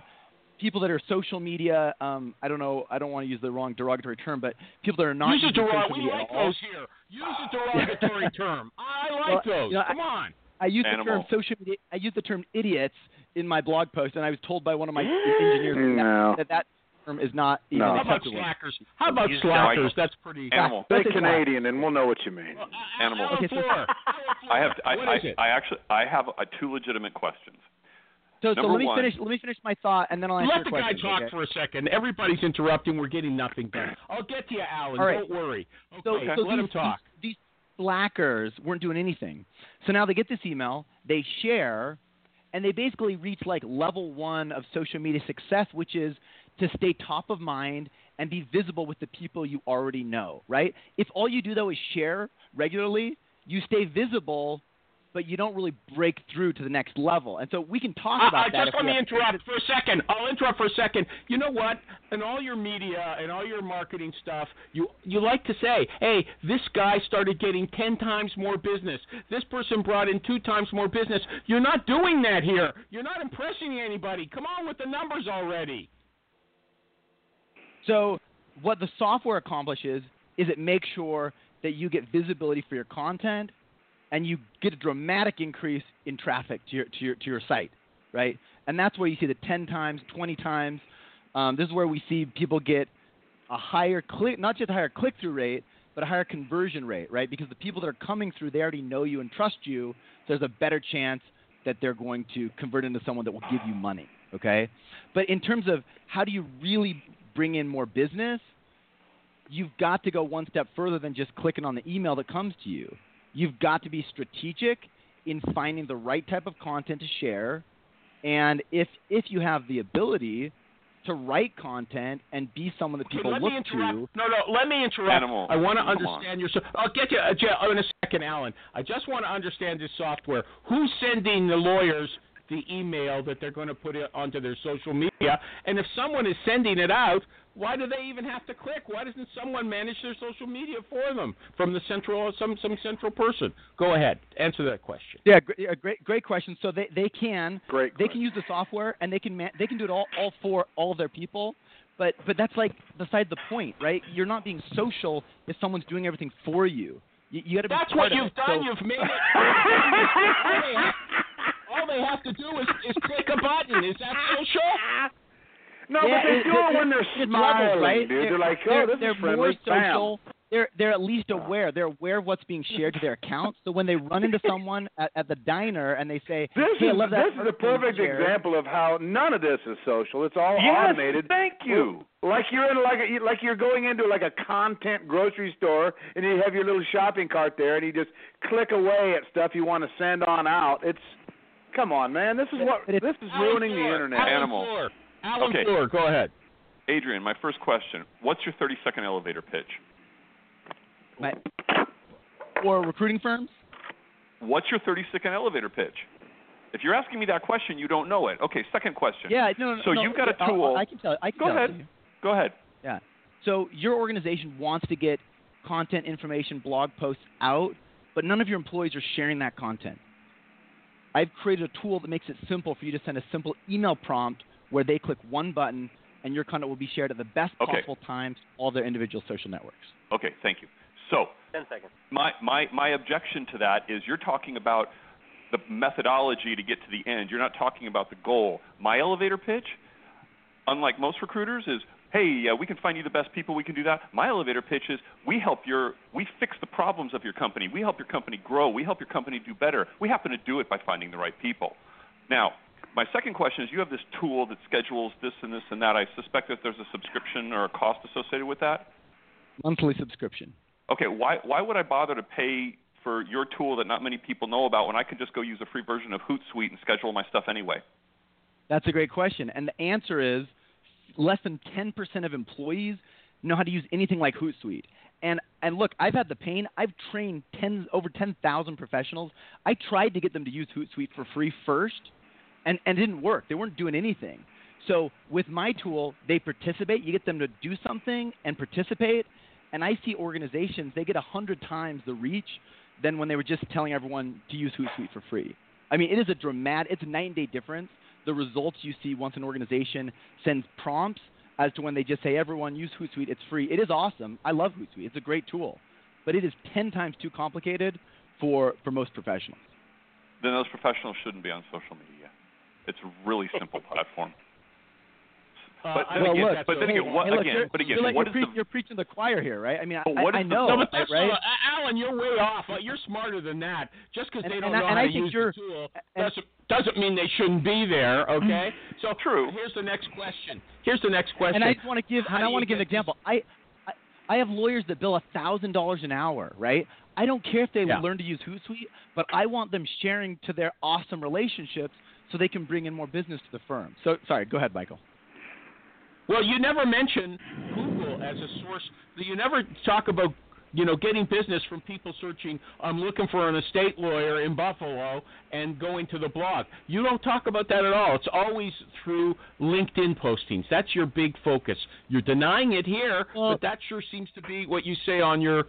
people that are social media. I don't want to use the wrong derogatory term, but people that are not using social media. We like those here. Use a derogatory term. I like those. You know, come on. I use the term social media. I use the term idiots in my blog post, and I was told by one of my engineers that term is not even acceptable. How about slackers? That's pretty animal. That's Canadian, and we'll know what you mean. Well, animal. Okay, so I have two legitimate questions. So let me finish my thought, and then I'll answer your question. Let the guy talk for a second. Everybody's interrupting. We're getting nothing done. I'll get to you, Alan. Right. Don't worry. Okay. So let him talk. These slackers weren't doing anything. So now they get this email. They share, and they basically reach like level one of social media success, which is to stay top of mind and be visible with the people you already know, right? If all you do, though, is share regularly, you stay visible, but you don't really break through to the next level. And so we can talk about that. Just let me interrupt for a second. I'll interrupt for a second. You know what? In all your media and all your marketing stuff, you like to say, hey, this guy started getting 10 times more business. This person brought in 2 times more business. You're not doing that here. You're not impressing anybody. Come on with the numbers already. So what the software accomplishes is it makes sure that you get visibility for your content, and you get a dramatic increase in traffic to your site, right? And that's where you see the 10 times, 20 times. This is where we see people get a higher click, not just a higher click-through rate, but a higher conversion rate, right? Because the people that are coming through, they already know you and trust you. So there's a better chance that they're going to convert into someone that will give you money, okay? But in terms of how do you really bring in more business, you've got to go one step further than just clicking on the email that comes to you. You've got to be strategic in finding the right type of content to share, and if you have the ability to write content and be someone that people look to. Let me interrupt. Animal. I want to understand your – I'll get you in a second, Alan. I just want to understand this software. Who's sending the lawyers the email that they're going to put it onto their social media? And if someone is sending it out, why do they even have to click? Why doesn't someone manage their social media for them from the central some central person? Go ahead, answer that question. Yeah, great question. So they can can use the software, and they can do it all for all of their people. But that's like beside the point, right? You're not being social if someone's doing everything for you. You got to be. That's what you've done. So you've made it. All they have to do is click a button. Is that social? No, but they do it when they're smiling, right? Dude. They're like, oh, this is friendly. They're more social. They're at least aware. They're aware of what's being shared to their account. So when they run into someone at the diner and they say, hey, I love that. This is a perfect example of how none of this is social. It's all automated. Thank you. Like you're going into like a content grocery store, and you have your little shopping cart there, and you just click away at stuff you want to send on out. Come on, man. This is ruining the internet. Animal. Alan Stewart, go ahead. Adrian, my first question. What's your 30-second elevator pitch? For recruiting firms? What's your 30-second elevator pitch? If you're asking me that question, you don't know it. Okay, second question. Yeah, no, you've got a tool. I can tell you. Go ahead. Yeah. So your organization wants to get content, information, blog posts out, but none of your employees are sharing that content. I've created a tool that makes it simple for you to send a simple email prompt where they click one button and your content will be shared at the best possible times all their individual social networks. Okay, thank you. So 10 seconds. My objection to that is you're talking about the methodology to get to the end. You're not talking about the goal. My elevator pitch, unlike most recruiters, is, hey, we can find you the best people. We can do that. My elevator pitch is we fix the problems of your company. We help your company grow. We help your company do better. We happen to do it by finding the right people. Now, my second question is you have this tool that schedules this and this and that. I suspect that there's a subscription or a cost associated with that. Monthly subscription. Okay, why would I bother to pay for your tool that not many people know about when I could just go use a free version of Hootsuite and schedule my stuff anyway? That's a great question, and the answer is less than 10% of employees know how to use anything like Hootsuite. And look, I've had the pain. I've trained over 10,000 professionals. I tried to get them to use Hootsuite for free first, and it didn't work. They weren't doing anything. So with my tool, they participate. You get them to do something and participate. And I see organizations, they get 100 times the reach than when they were just telling everyone to use Hootsuite for free. I mean, it is it's a night-and-day difference. The results you see once an organization sends prompts as to when they just say, everyone, use Hootsuite, it's free. It is awesome. I love Hootsuite. It's a great tool. But it is 10 times too complicated for most professionals. Then those professionals shouldn't be on social media. It's a really simple platform. But again, you're preaching the choir here, right? I mean, I know, right? Alan, you're way off. You're smarter than that. Just because they don't know how to use the tool doesn't mean they shouldn't be there. Okay? So true. Here's the next question. And I just want to give. An example. I have lawyers that bill $1,000 an hour, right? I don't care if they learn to use Hootsuite, but I want them sharing to their awesome relationships so they can bring in more business to the firm. So sorry, go ahead, Michael. Well, you never mention Google as a source. You never talk about, you know, getting business from people searching, I'm looking for an estate lawyer in Buffalo and going to the blog. You don't talk about that at all. It's always through LinkedIn postings. That's your big focus. You're denying it here, but that sure seems to be what you say on your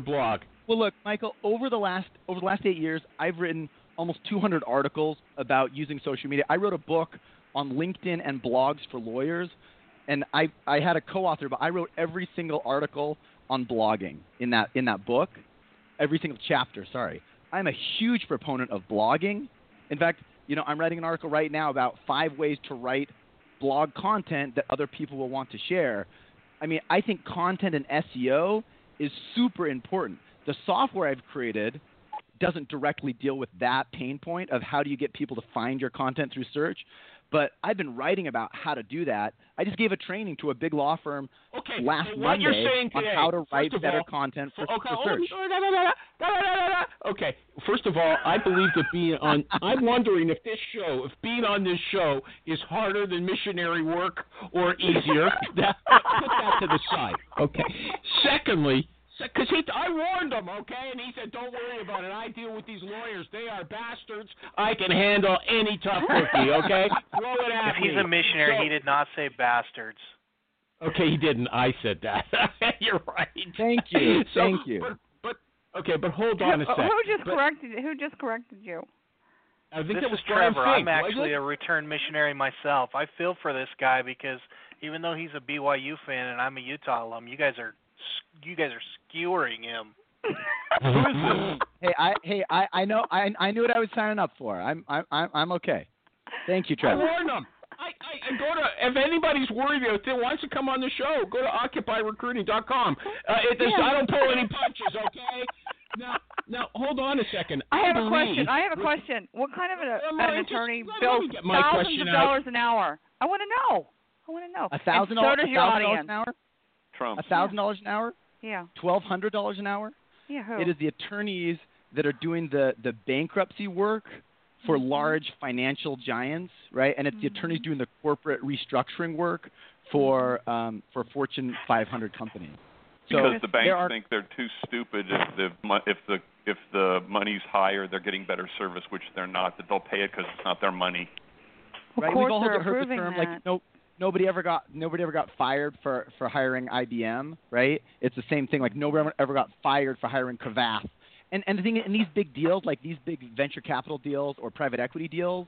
blog. Well, look, Michael, over the last 8 years, I've written almost 200 articles about using social media. I wrote a book on LinkedIn and blogs for lawyers. And I had a co-author, but I wrote every single article on blogging in that book, every single chapter, sorry. I'm a huge proponent of blogging. In fact, you know, I'm writing an article right now about 5 ways to write blog content that other people will want to share. I mean, I think content and SEO is super important. The software I've created doesn't directly deal with that pain point of how do you get people to find your content through search. But I've been writing about how to do that. I just gave a training to a big law firm last Monday on how to write better content for search. Okay, first of all, I believe that I'm wondering if being on this show is harder than missionary work or easier. Put that to the side. Okay. Secondly, because I warned him, okay, and he said, don't worry about it. I deal with these lawyers. They are bastards. I can handle any tough cookie, okay? Throw it at me. If he's a missionary, he did not say bastards. Okay, he didn't. I said that. You're right. Thank you. Thank you. But hold on a second. Who just corrected you? I think that was Trevor. I'm actually a returned missionary myself. I feel for this guy because even though he's a BYU fan and I'm a Utah alum, you guys are skewering him. I knew what I was signing up for. I'm okay. Thank you, Trevor. I warned him. I go to, if anybody's worried about it, wants to come on the show, go to OccupyRecruiting.com. I don't pull any punches, okay? Now, hold on a second. I have a question. What kind of an attorney bills thousands of dollars an hour? I want to know. $1,000 an hour? $1,000 an hour? Yeah. $1,200 an hour? Yeah. Who? It is the attorneys that are doing the bankruptcy work for large financial giants, right? And it's the attorneys doing the corporate restructuring work for Fortune 500 companies. Because the banks think they're too stupid if the money's higher, they're getting better service, which they're not. That they'll pay it because it's not their money. Of course, right? They're approving that. Like, nope. Nobody ever got fired for hiring IBM, right? It's the same thing. Like nobody ever got fired for hiring Cravath. And the thing in these big deals, like these big venture capital deals or private equity deals,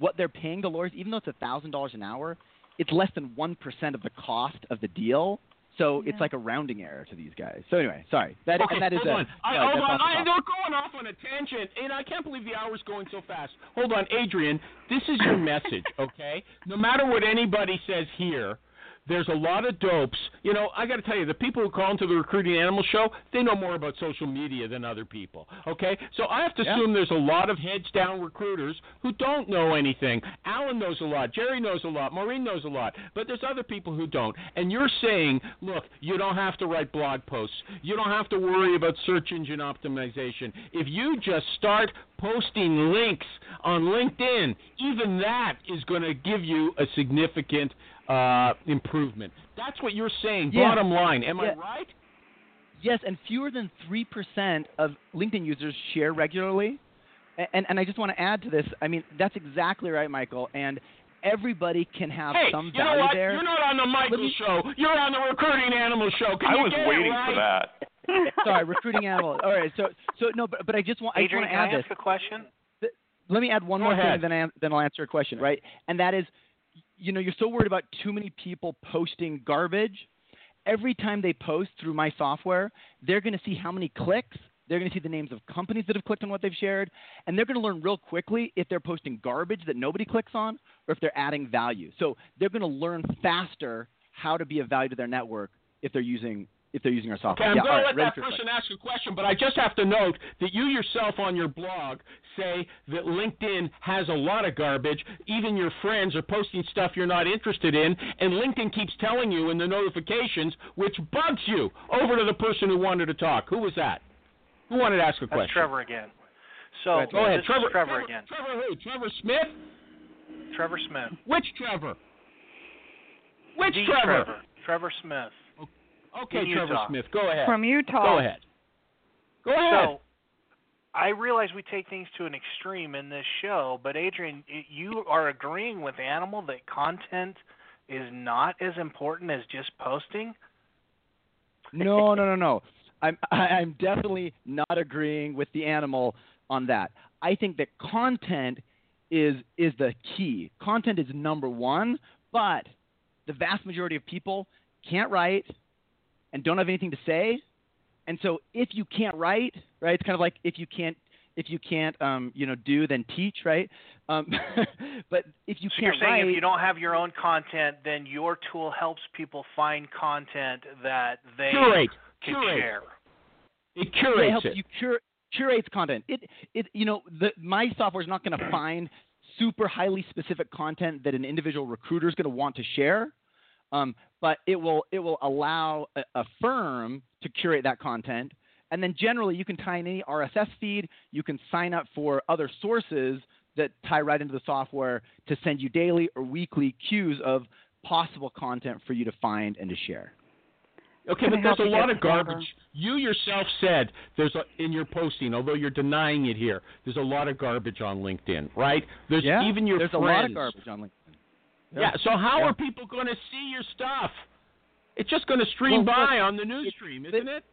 what they're paying the lawyers, even though it's $1,000 an hour, it's less than 1% of the cost of the deal. So it's like a rounding error to these guys. So anyway, sorry. They're going off on a tangent, and I can't believe the hour's going so fast. Hold on, Adrian. This is your message, okay? No matter what anybody says here, there's a lot of dopes. You know, I got to tell you, the people who call into the Recruiting Animal Show, they know more about social media than other people, okay? So I have to assume there's a lot of heads-down recruiters who don't know anything. Alan knows a lot. Jerry knows a lot. Maureen knows a lot. But there's other people who don't. And you're saying, look, you don't have to write blog posts. You don't have to worry about search engine optimization. If you just start posting links on LinkedIn, even that is going to give you a significant improvement. That's what you're saying, bottom line. Am I right? Yes, and fewer than 3% of LinkedIn users share regularly. And I just want to add to this. I mean, that's exactly right, Michael. And everybody can have some value there. Hey, you know what? You're not on the Michael show. You're on the Recruiting Animal show. I was waiting for that. Sorry, Recruiting Animal. All right, but I just want to add this. Adrian, can I ask a question? Let me add one more thing, then I'll answer a question, right? And that is, you know, you're so worried about too many people posting garbage. Every time they post through my software, they're going to see how many clicks They're going to see the names of companies that have clicked on what they've shared, and they're going to learn real quickly if they're posting garbage that nobody clicks on or if they're adding value. So they're going to learn faster how to be of value to their network if they're using – if they're using our software. Okay, I'm going to let that person ask a question, but I just have to note that you yourself on your blog say that LinkedIn has a lot of garbage. Even your friends are posting stuff you're not interested in, and LinkedIn keeps telling you in the notifications, which bugs you. Over to the person who wanted to talk. Who was that? Who wanted to ask a question? That's Trevor again. So go ahead. Trevor again. Trevor who? Trevor Smith? Trevor Smith. Which Trevor? Which Trevor? Trevor Smith. Okay, Trevor Smith, go ahead. From Utah. Go ahead. So, I realize we take things to an extreme in this show, but Adrian, you are agreeing with Animal that content is not as important as just posting? No. I'm definitely not agreeing with the Animal on that. I think that content is the key. Content is number one, but the vast majority of people can't write and don't have anything to say, and so if you can't write, right, it's kind of like if you can't do, then teach, right? But if you can't write, so you're saying if you don't have your own content, then your tool helps people find content that they can share. It curates. It helps you curates content. My software is not going to find super highly specific content that an individual recruiter is going to want to share. But it will allow a firm to curate that content, and then generally you can tie in any RSS feed. You can sign up for other sources that tie right into the software to send you daily or weekly cues of possible content for you to find and to share. Okay, but there's a lot of garbage. You yourself said in your posting, although you're denying it here, there's a lot of garbage on LinkedIn, right? There's a lot of garbage on LinkedIn. Yeah, so how are people going to see your stuff? It's just going to stream by on the news stream, isn't it?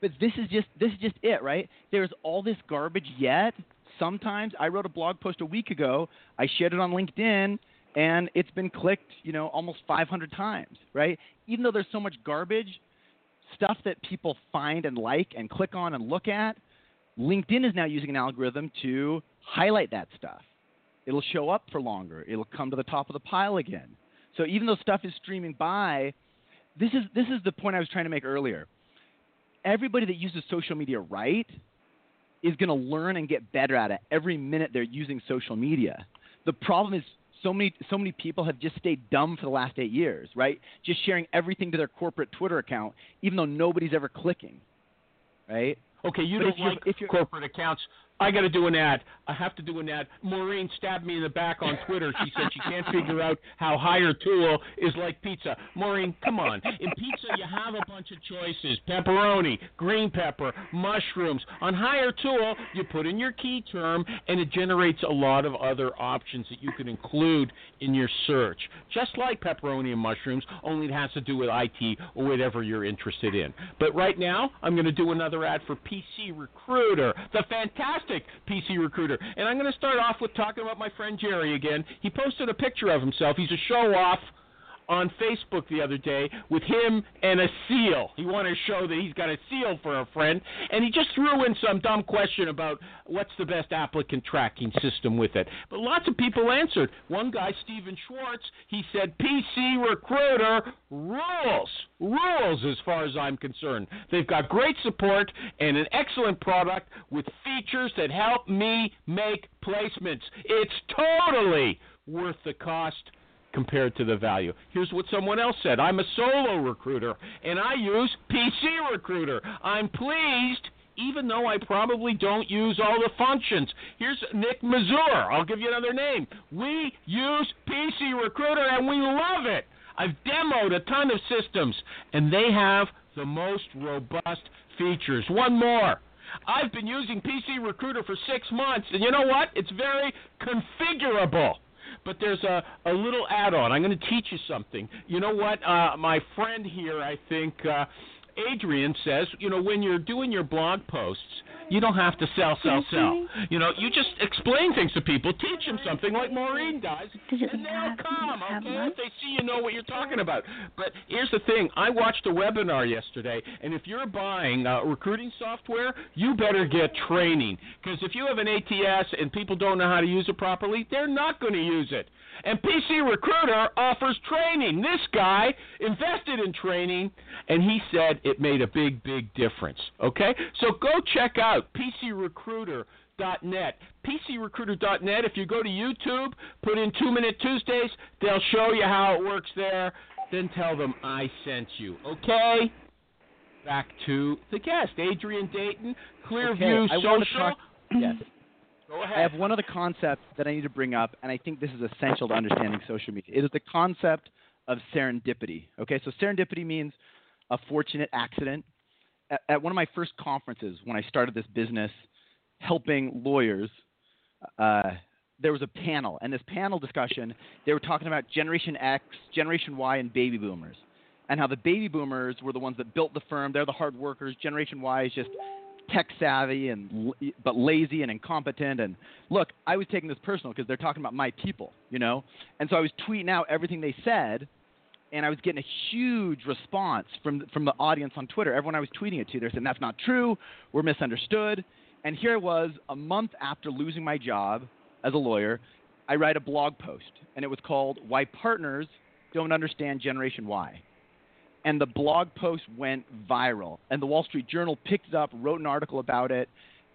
But this is just it, right? There's all this garbage yet. Sometimes I wrote a blog post a week ago. I shared it on LinkedIn, and it's been clicked, almost 500 times, right? Even though there's so much garbage, stuff that people find and like and click on and look at, LinkedIn is now using an algorithm to highlight that stuff. It'll show up for longer. It'll come to the top of the pile again. So even though stuff is streaming by, this is the point I was trying to make earlier. Everybody that uses social media right is going to learn and get better at it every minute they're using social media. The problem is so many people have just stayed dumb for the last 8 years, right? Just sharing everything to their corporate Twitter account, even though nobody's ever clicking, right? Okay, you don't like corporate accounts. I got to do an ad. I have to do an ad. Maureen stabbed me in the back on Twitter. She said she can't figure out how Hiretual is like pizza. Maureen, come on. In pizza, you have a bunch of choices. Pepperoni, green pepper, mushrooms. On Hiretual, you put in your key term, and it generates a lot of other options that you can include in your search. Just like pepperoni and mushrooms, only it has to do with IT or whatever you're interested in. But right now, I'm going to do another ad for PC Recruiter, the fantastic PC Recruiter. And I'm going to start off with talking about my friend Jerry again. He posted a picture of himself. He's a show-off on Facebook the other day with him and a seal. He wanted to show that he's got a seal for a friend. And he just threw in some dumb question about what's the best applicant tracking system with it. But lots of people answered. One guy, Stephen Schwartz, he said, PC Recruiter rules as far as I'm concerned. They've got great support and an excellent product with features that help me make placements. It's totally worth the cost compared to the value. Here's what someone else said. I'm a solo recruiter, and I use PC Recruiter. I'm pleased, even though I probably don't use all the functions. Here's Nick Mazur. I'll give you another name. We use PC Recruiter, and we love it. I've demoed a ton of systems, and they have the most robust features. One more. I've been using PC Recruiter for 6 months, and you know what? It's very configurable. But there's a little add-on. I'm going to teach you something. You know what? My friend here, I think, Adrian, says, when you're doing your blog posts – You don't have to sell. You know, you just explain things to people, teach them something like Maureen does, and they'll come, okay? If they see you know what you're talking about. But here's the thing. I watched a webinar yesterday, and if you're buying recruiting software, you better get training. Because if you have an ATS and people don't know how to use it properly, they're not going to use it. And PC Recruiter offers training. This guy invested in training, and he said it made a big, big difference, okay? So go check out PCRecruiter.net. PCRecruiter.net, if you go to YouTube, put in 2-Minute Tuesdays, they'll show you how it works there. Then tell them I sent you, okay? Back to the guest, Adrian Dayton, ClearView Social. Yes. I have one other concept that I need to bring up, and I think this is essential to understanding social media. It is the concept of serendipity. Okay, so serendipity means a fortunate accident. At one of my first conferences when I started this business helping lawyers, there was a panel, and this panel discussion, they were talking about Generation X, Generation Y, and Baby Boomers, and how the Baby Boomers were the ones that built the firm. They're the hard workers. Generation Y is just tech savvy but lazy and incompetent. And look, I was taking this personal because they're talking about my people, you know. And so I was tweeting out everything they said, and I was getting a huge response from the audience on Twitter. Everyone I was tweeting it to, they're saying that's not true. We're misunderstood. And here I was, a month after losing my job as a lawyer, I write a blog post, and it was called "Why Partners Don't Understand Generation Y." And the blog post went viral. And the Wall Street Journal picked it up, wrote an article about it,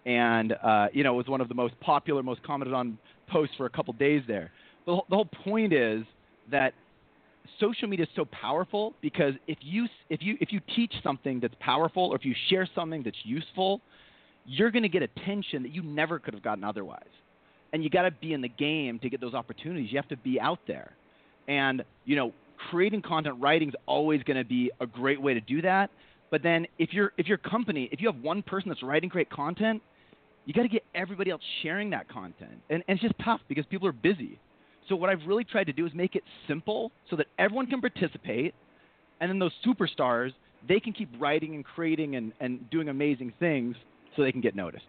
and you know, it was one of the most popular, most commented on posts for a couple days there. But the whole point is that social media is so powerful because if you teach something that's powerful, or if you share something that's useful, you're going to get attention that you never could have gotten otherwise. And you got to be in the game to get those opportunities. You have to be out there. And you know, creating content, writing is always going to be a great way to do that. But then if your company, if you have one person that's writing great content, you got to get everybody else sharing that content. And it's just tough because people are busy. So what I've really tried to do is make it simple so that everyone can participate, and then those superstars, they can keep writing and creating and doing amazing things so they can get noticed.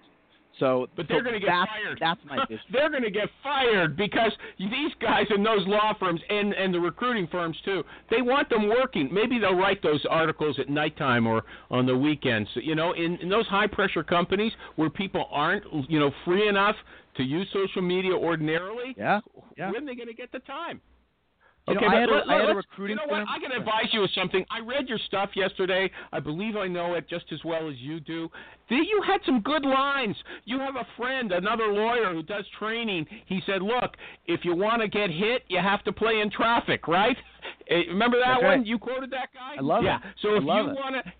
But they're going to get fired. That's my issue. They're going to get fired because these guys in those law firms and the recruiting firms too, they want them working. Maybe they'll write those articles at nighttime or on the weekends. You know, in those high-pressure companies where people aren't, you know, free enough to use social media ordinarily, when are they going to get the time? Okay, I had a recruiting firm. I can advise you with something. I read your stuff yesterday. I believe I know it just as well as you do. You had some good lines. You have a friend, another lawyer who does training. He said, look, if you want to get hit, you have to play in traffic, right? Remember that one? Right. You quoted that guy? I love it. So if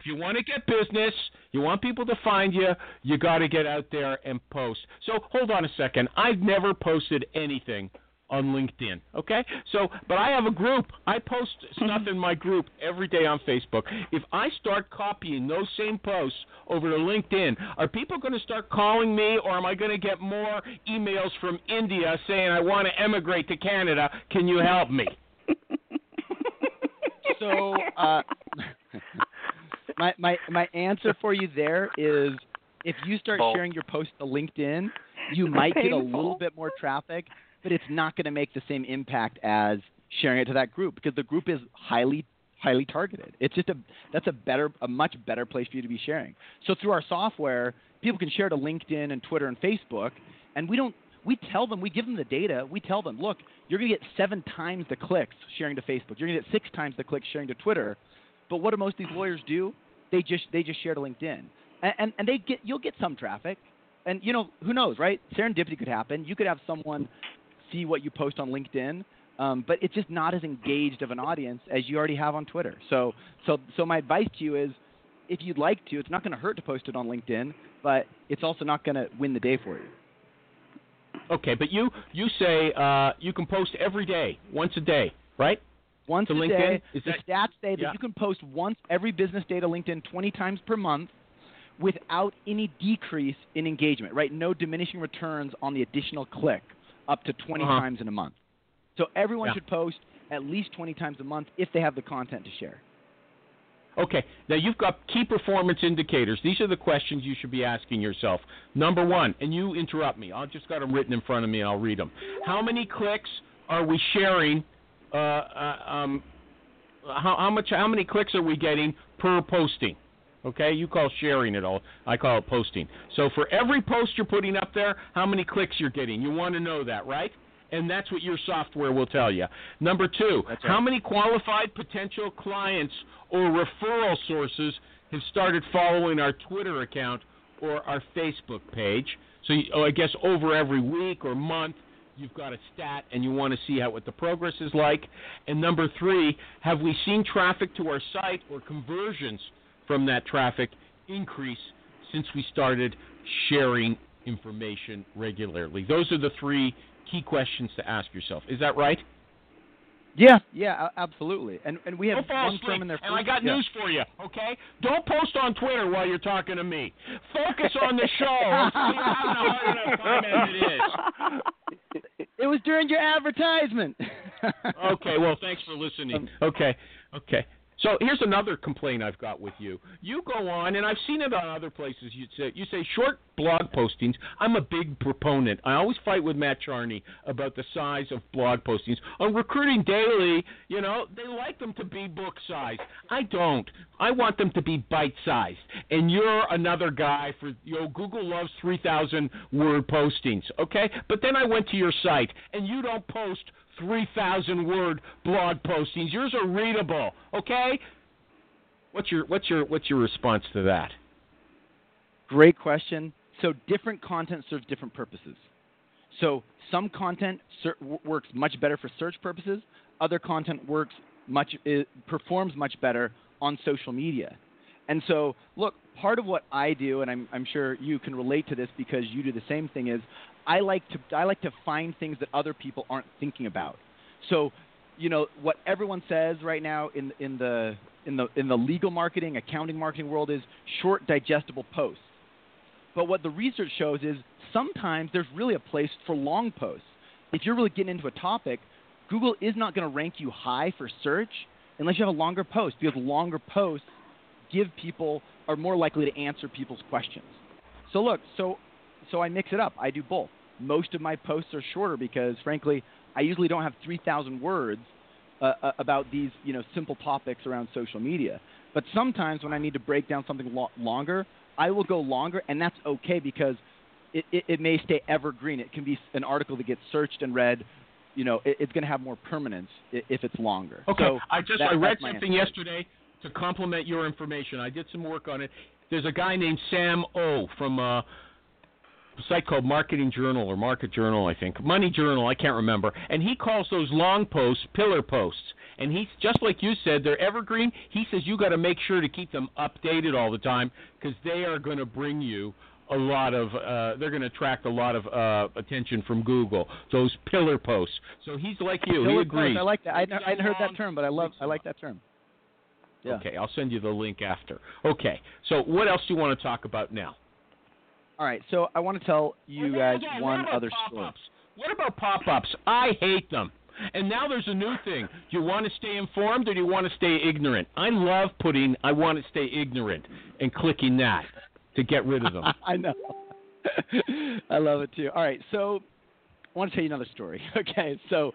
you want to get business, you want people to find you, you got to get out there and post. So hold on a second. I've never posted anything on LinkedIn, okay? So, but I have a group. I post stuff in my group every day on Facebook. If I start copying those same posts over to LinkedIn, are people going to start calling me, or am I going to get more emails from India saying I want to emigrate to Canada? Can you help me? So, my answer for you there is if you start sharing your post to LinkedIn, you might get a little bit more traffic, but it's not going to make the same impact as sharing it to that group because the group is highly, highly targeted. It's just a much better place for you to be sharing. So through our software, people can share to LinkedIn and Twitter and Facebook, and we tell them, we give them the data, we tell them, look, you're going to get 7 times the clicks sharing to Facebook. You're going to get 6 times the clicks sharing to Twitter. But what do most of these lawyers do? They just share to LinkedIn, and you'll get some traffic, and you know, who knows, right? Serendipity could happen. You could have someone see what you post on LinkedIn, but it's just not as engaged of an audience as you already have on Twitter. So my advice to you is, if you'd like to, it's not going to hurt to post it on LinkedIn, but it's also not going to win the day for you. Okay, but you say you can post every day, once a day, right? Once a day. The stats say that you can post once every business day to LinkedIn 20 times per month without any decrease in engagement, right? No diminishing returns on the additional click. Up to 20 times in a month. So everyone should post at least 20 times a month if they have the content to share. Okay, now you've got key performance indicators. These are the questions you should be asking yourself. Number one, and you interrupt me. I've just got them written in front of me, and I'll read them. How many clicks are we sharing? How many clicks are we getting per posting? Okay, you call sharing it all. I call it posting. So for every post you're putting up there, how many clicks you're getting? You want to know that, right? And that's what your software will tell you. Number two, that's how many qualified potential clients or referral sources have started following our Twitter account or our Facebook page? So I guess over every week or month, you've got a stat, and you want to see what the progress is like. And number three, have we seen traffic to our site or conversions from that traffic increase since we started sharing information regularly? Those are the three key questions to ask yourself. Is that right? Yeah, absolutely. And we have one term in there. And I got news for you, okay? Don't post on Twitter while you're talking to me. Focus on the show. See how hard enough time as it is. It was during your advertisement. Okay, well, thanks for listening. Okay. So here's another complaint I've got with you. You go on, and I've seen it on other places. You say short blog postings. I'm a big proponent. I always fight with Matt Charney about the size of blog postings. On Recruiting Daily, they like them to be book size. I don't. I want them to be bite-sized. And you're another guy for, Google loves 3,000-word postings, okay? But then I went to your site, and you don't post 3,000-word blog postings. Yours are readable. Okay, what's your response to that? Great question. So different content serves different purposes. So some content works much better for search purposes. Other content performs much better on social media. And so, look, part of what I do, and I'm sure you can relate to this because you do the same thing, is I like to find things that other people aren't thinking about. So, what everyone says right now in the legal marketing, accounting marketing world is short, digestible posts. But what the research shows is sometimes there's really a place for long posts. If you're really getting into a topic, Google is not going to rank you high for search unless you have a longer post, because longer posts are more likely to answer people's questions. So look, so I mix it up. I do both. Most of my posts are shorter because, frankly, I usually don't have 3,000 words about these, simple topics around social media. But sometimes when I need to break down something longer, I will go longer, and that's okay because it may stay evergreen. It can be an article that gets searched and read. It's going to have more permanence if it's longer. Okay. So I read something yesterday to complement your information. I did some work on it. There's a guy named Sam O from a site called Marketing Journal or Market Journal, I think. Money Journal, I can't remember. And he calls those long posts pillar posts. And he's just like you said, they're evergreen. He says you got to make sure to keep them updated all the time because they are going to bring you a lot of they're going to attract a lot of attention from Google, those pillar posts. So he's like you. He agrees. I like that. I'd heard that term, but I like that term. Yeah. Okay, I'll send you the link after. Okay, so what else do you want to talk about now? All right, so I want to tell you guys one other story. What about pop-ups? I hate them. And now there's a new thing. Do you want to stay informed or do you want to stay ignorant? I love putting I want to stay ignorant and clicking that to get rid of them. I know. I love it too. All right, so I want to tell you another story. Okay, so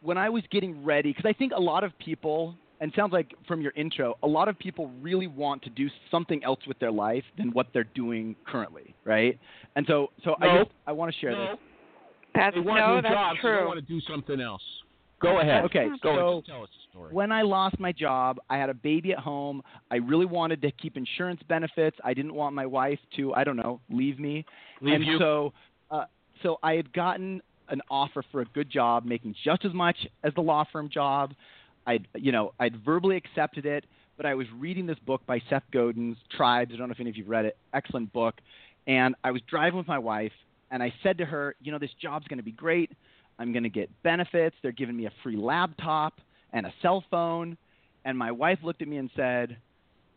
when I was getting ready, because I think a lot of people – and sounds like from your intro, a lot of people really want to do something else with their life than what they're doing currently, right? And so no. I want to share this. That's true. They want to do something else. Go ahead. Okay, go ahead. Tell us a story. When I lost my job, I had a baby at home. I really wanted to keep insurance benefits. I didn't want my wife to, I don't know, leave me. So I had gotten an offer for a good job, making just as much as the law firm job. I'd verbally accepted it, but I was reading this book by Seth Godin's Tribes. I don't know if any of you've read it. Excellent book. And I was driving with my wife, and I said to her, this job's going to be great. I'm going to get benefits. They're giving me a free laptop and a cell phone. And my wife looked at me and said,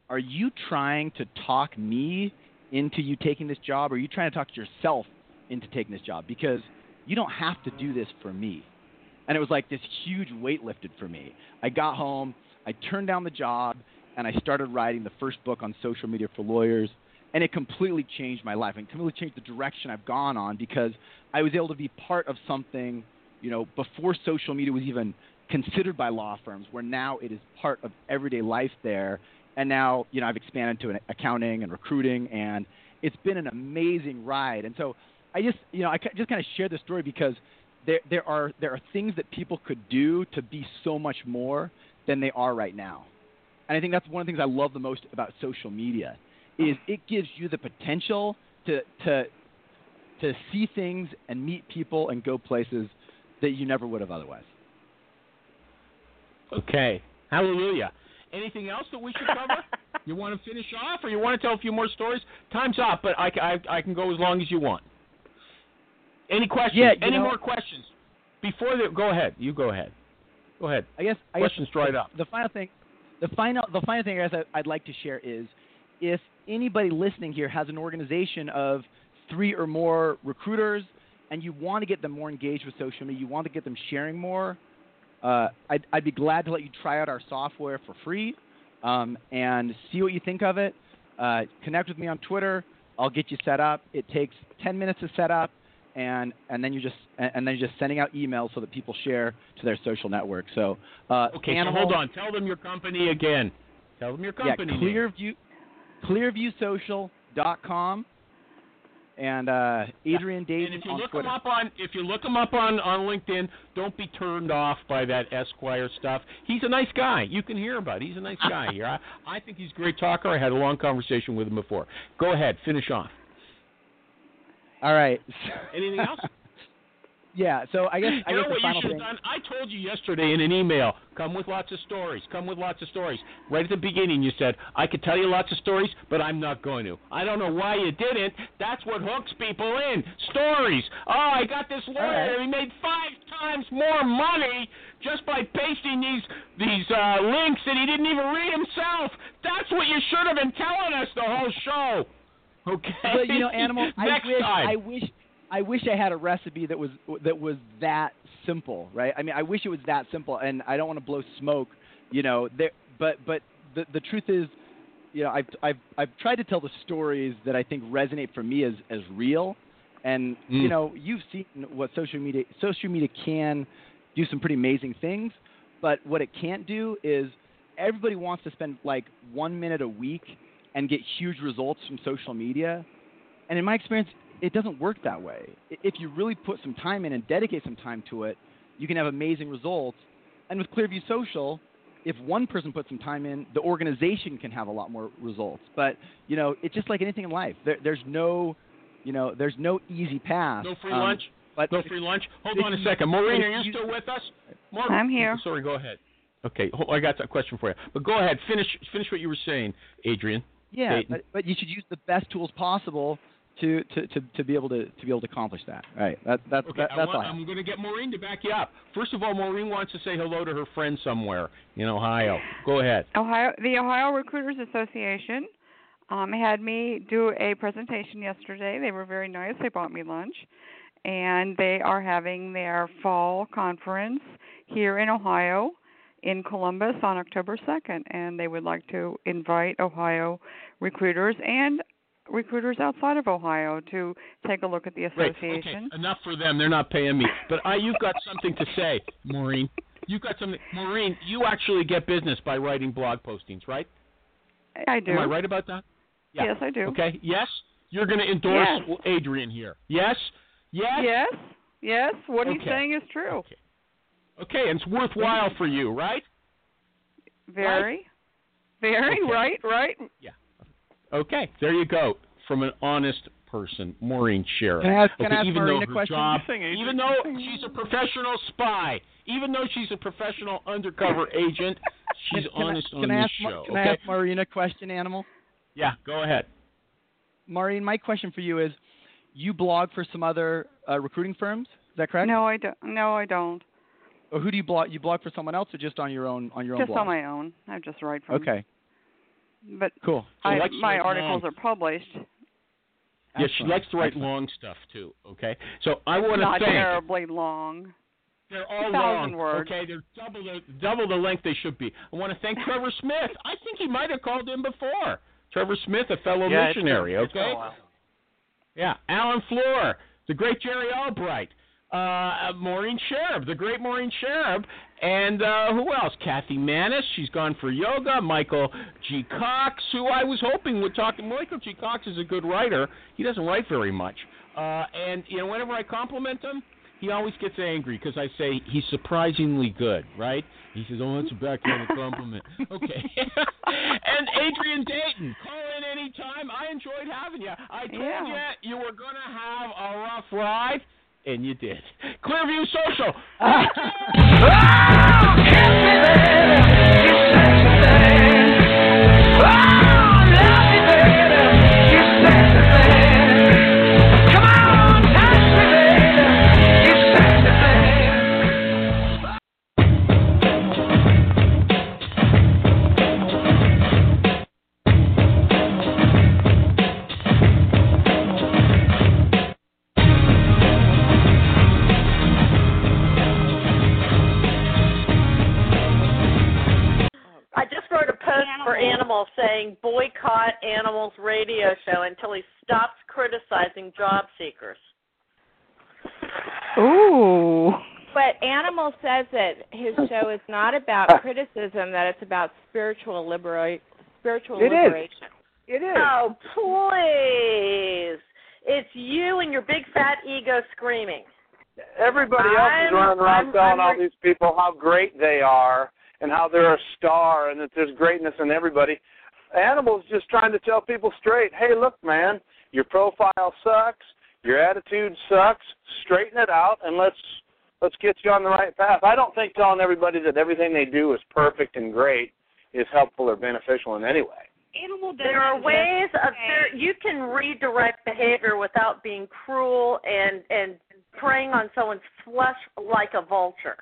are you trying to talk me into you taking this job? Or are you trying to talk yourself into taking this job? Because you don't have to do this for me. And it was like this huge weight lifted for me. I got home. I turned down the job. and I started writing the first book on Social Media for Lawyers, and it completely changed my life and completely changed the direction I've gone on, because I was able to be part of something, you know, before social media was even considered by law firms, where now it is part of everyday life there. And now, you know, I've expanded to accounting and recruiting, and it's been an amazing ride. And so I just, you know, I just kind of share this story because there are things that people could do to be so much more than they are right now. And I think that's one of the things I love the most about social media, is it gives you the potential to see things and meet people and go places that you never would have otherwise. Okay. Hallelujah. Anything else that we should cover? You want to finish off, or you want to tell a few more stories? Time's up, but I can go as long as you want. Any questions? Yeah, any more questions? Before that, go ahead. You go ahead. Go ahead. I guess questions dried up. The final thing I guess I'd like to share is, if anybody listening here has an organization of 3 or more recruiters and you want to get them more engaged with social media, you want to get them sharing more, I'd be glad to let you try out our software for free and see what you think of it. Connect with me on Twitter. I'll get you set up. It takes 10 minutes to set up, and then you're just sending out emails so that people share to their social network. So okay, so hold on. Tell them your company again. Tell them your company. Yeah, ClearViewSocial.com and Adrian Dayton on Twitter. If you look him up on LinkedIn, don't be turned off by that Esquire stuff. He's a nice guy. You can hear about it. He's a nice guy here. I think he's a great talker. I had a long conversation with him before. Go ahead. Finish off. All right. Anything else? Yeah, so I guess the final thing. You know what you should have done? I told you yesterday in an email, come with lots of stories. Come with lots of stories. Right at the beginning you said, I could tell you lots of stories, but I'm not going to. I don't know why you didn't. That's what hooks people in. Stories. Oh, I got this lawyer. Right. He made 5 times more money just by pasting these links that he didn't even read himself. That's what you should have been telling us the whole show. Okay? But, you know, Animal, I wish I had a recipe that was that simple, right? I mean, I wish it was that simple, and I don't want to blow smoke, you know. But the truth is, you know, I've tried to tell the stories that I think resonate for me as real, and you know, you've seen what social media can do, some pretty amazing things, but what it can't do is, everybody wants to spend like 1 minute a week and get huge results from social media, and in my experience, it doesn't work that way. If you really put some time in and dedicate some time to it, you can have amazing results. And with ClearView Social, if one person puts some time in, the organization can have a lot more results. But, you know, it's just like anything in life. There's no easy path. No free lunch? No free lunch? Hold on a second. Maureen, are you still with us? Maureen, I'm here. Sorry, go ahead. Okay, I got that question for you. But go ahead. Finish what you were saying, Adrian. Yeah, but you should use the best tools possible to be able to accomplish that. All right. That's all. I'm going to get Maureen to back you up. First of all, Maureen wants to say hello to her friend somewhere in Ohio. Go ahead. The Ohio Recruiters Association had me do a presentation yesterday. They were very nice. They bought me lunch. And they are having their fall conference here in Ohio in Columbus on October 2nd. And they would like to invite Ohio recruiters and recruiters outside of Ohio to take a look at the association. Okay. Enough for them. They're not paying me. But you've got something to say, Maureen. You've got something. Maureen, you actually get business by writing blog postings, right? I do. Am I right about that? Yeah. Yes, I do. Okay. Yes? You're going to endorse Adrian here. Yes? Yes? Yes. Yes. What he's saying is true. Okay. And it's worthwhile for you, right? Very. Right? Very. Okay. Right. Yeah. Okay, there you go. From an honest person, Maureen Sherrill. Can I ask Maureen a question? Even though she's a professional spy, even though she's a professional undercover agent, she's honest on this show. Can I ask Maureen a question, Animal? Yeah, go ahead. Maureen, my question for you is, you blog for some other recruiting firms, is that correct? No, I don't. Or who do you blog? You blog for someone else, or just on your own? Just on my own. I just write for. Okay. But cool. So my articles are published. Yeah, she likes to write long stuff too, okay? So I want to thank... Not terribly long. They're all wrong. Words. Okay, they're double the length they should be. I want to thank Trevor Smith. I think he might have called in before. Trevor Smith, a fellow missionary. Okay. Yeah, Alan Floor, the great Jerry Albright, Maureen Sherrill, the great Maureen Sherrill, and who else? Kathy Manis, she's gone for yoga. Michael G. Cox, who I was hoping would talk. Michael G. Cox is a good writer. He doesn't write very much, and you know, whenever I compliment him, he always gets angry because I say he's surprisingly good, right? He says, "Oh, that's a backhanded compliment." Okay. And Adrian Dayton, call in any time. I enjoyed having you. I told you were going to have a rough ride, and you did. ClearView Social. Saying boycott Animal's radio show until he stops criticizing job seekers. Ooh. But Animal says that his show is not about criticism, that it's about spiritual liberation. It is. Oh, please. It's you and your big fat ego screaming. Everybody else is running around telling all these people how great they are and how they're a star and that there's greatness in everybody. Animal's just trying to tell people straight, hey, look, man, your profile sucks, your attitude sucks, straighten it out, and let's get you on the right path. I don't think telling everybody that everything they do is perfect and great is helpful or beneficial in any way. Animal, there are ways of you can redirect behavior without being cruel and preying on someone's flesh like a vulture.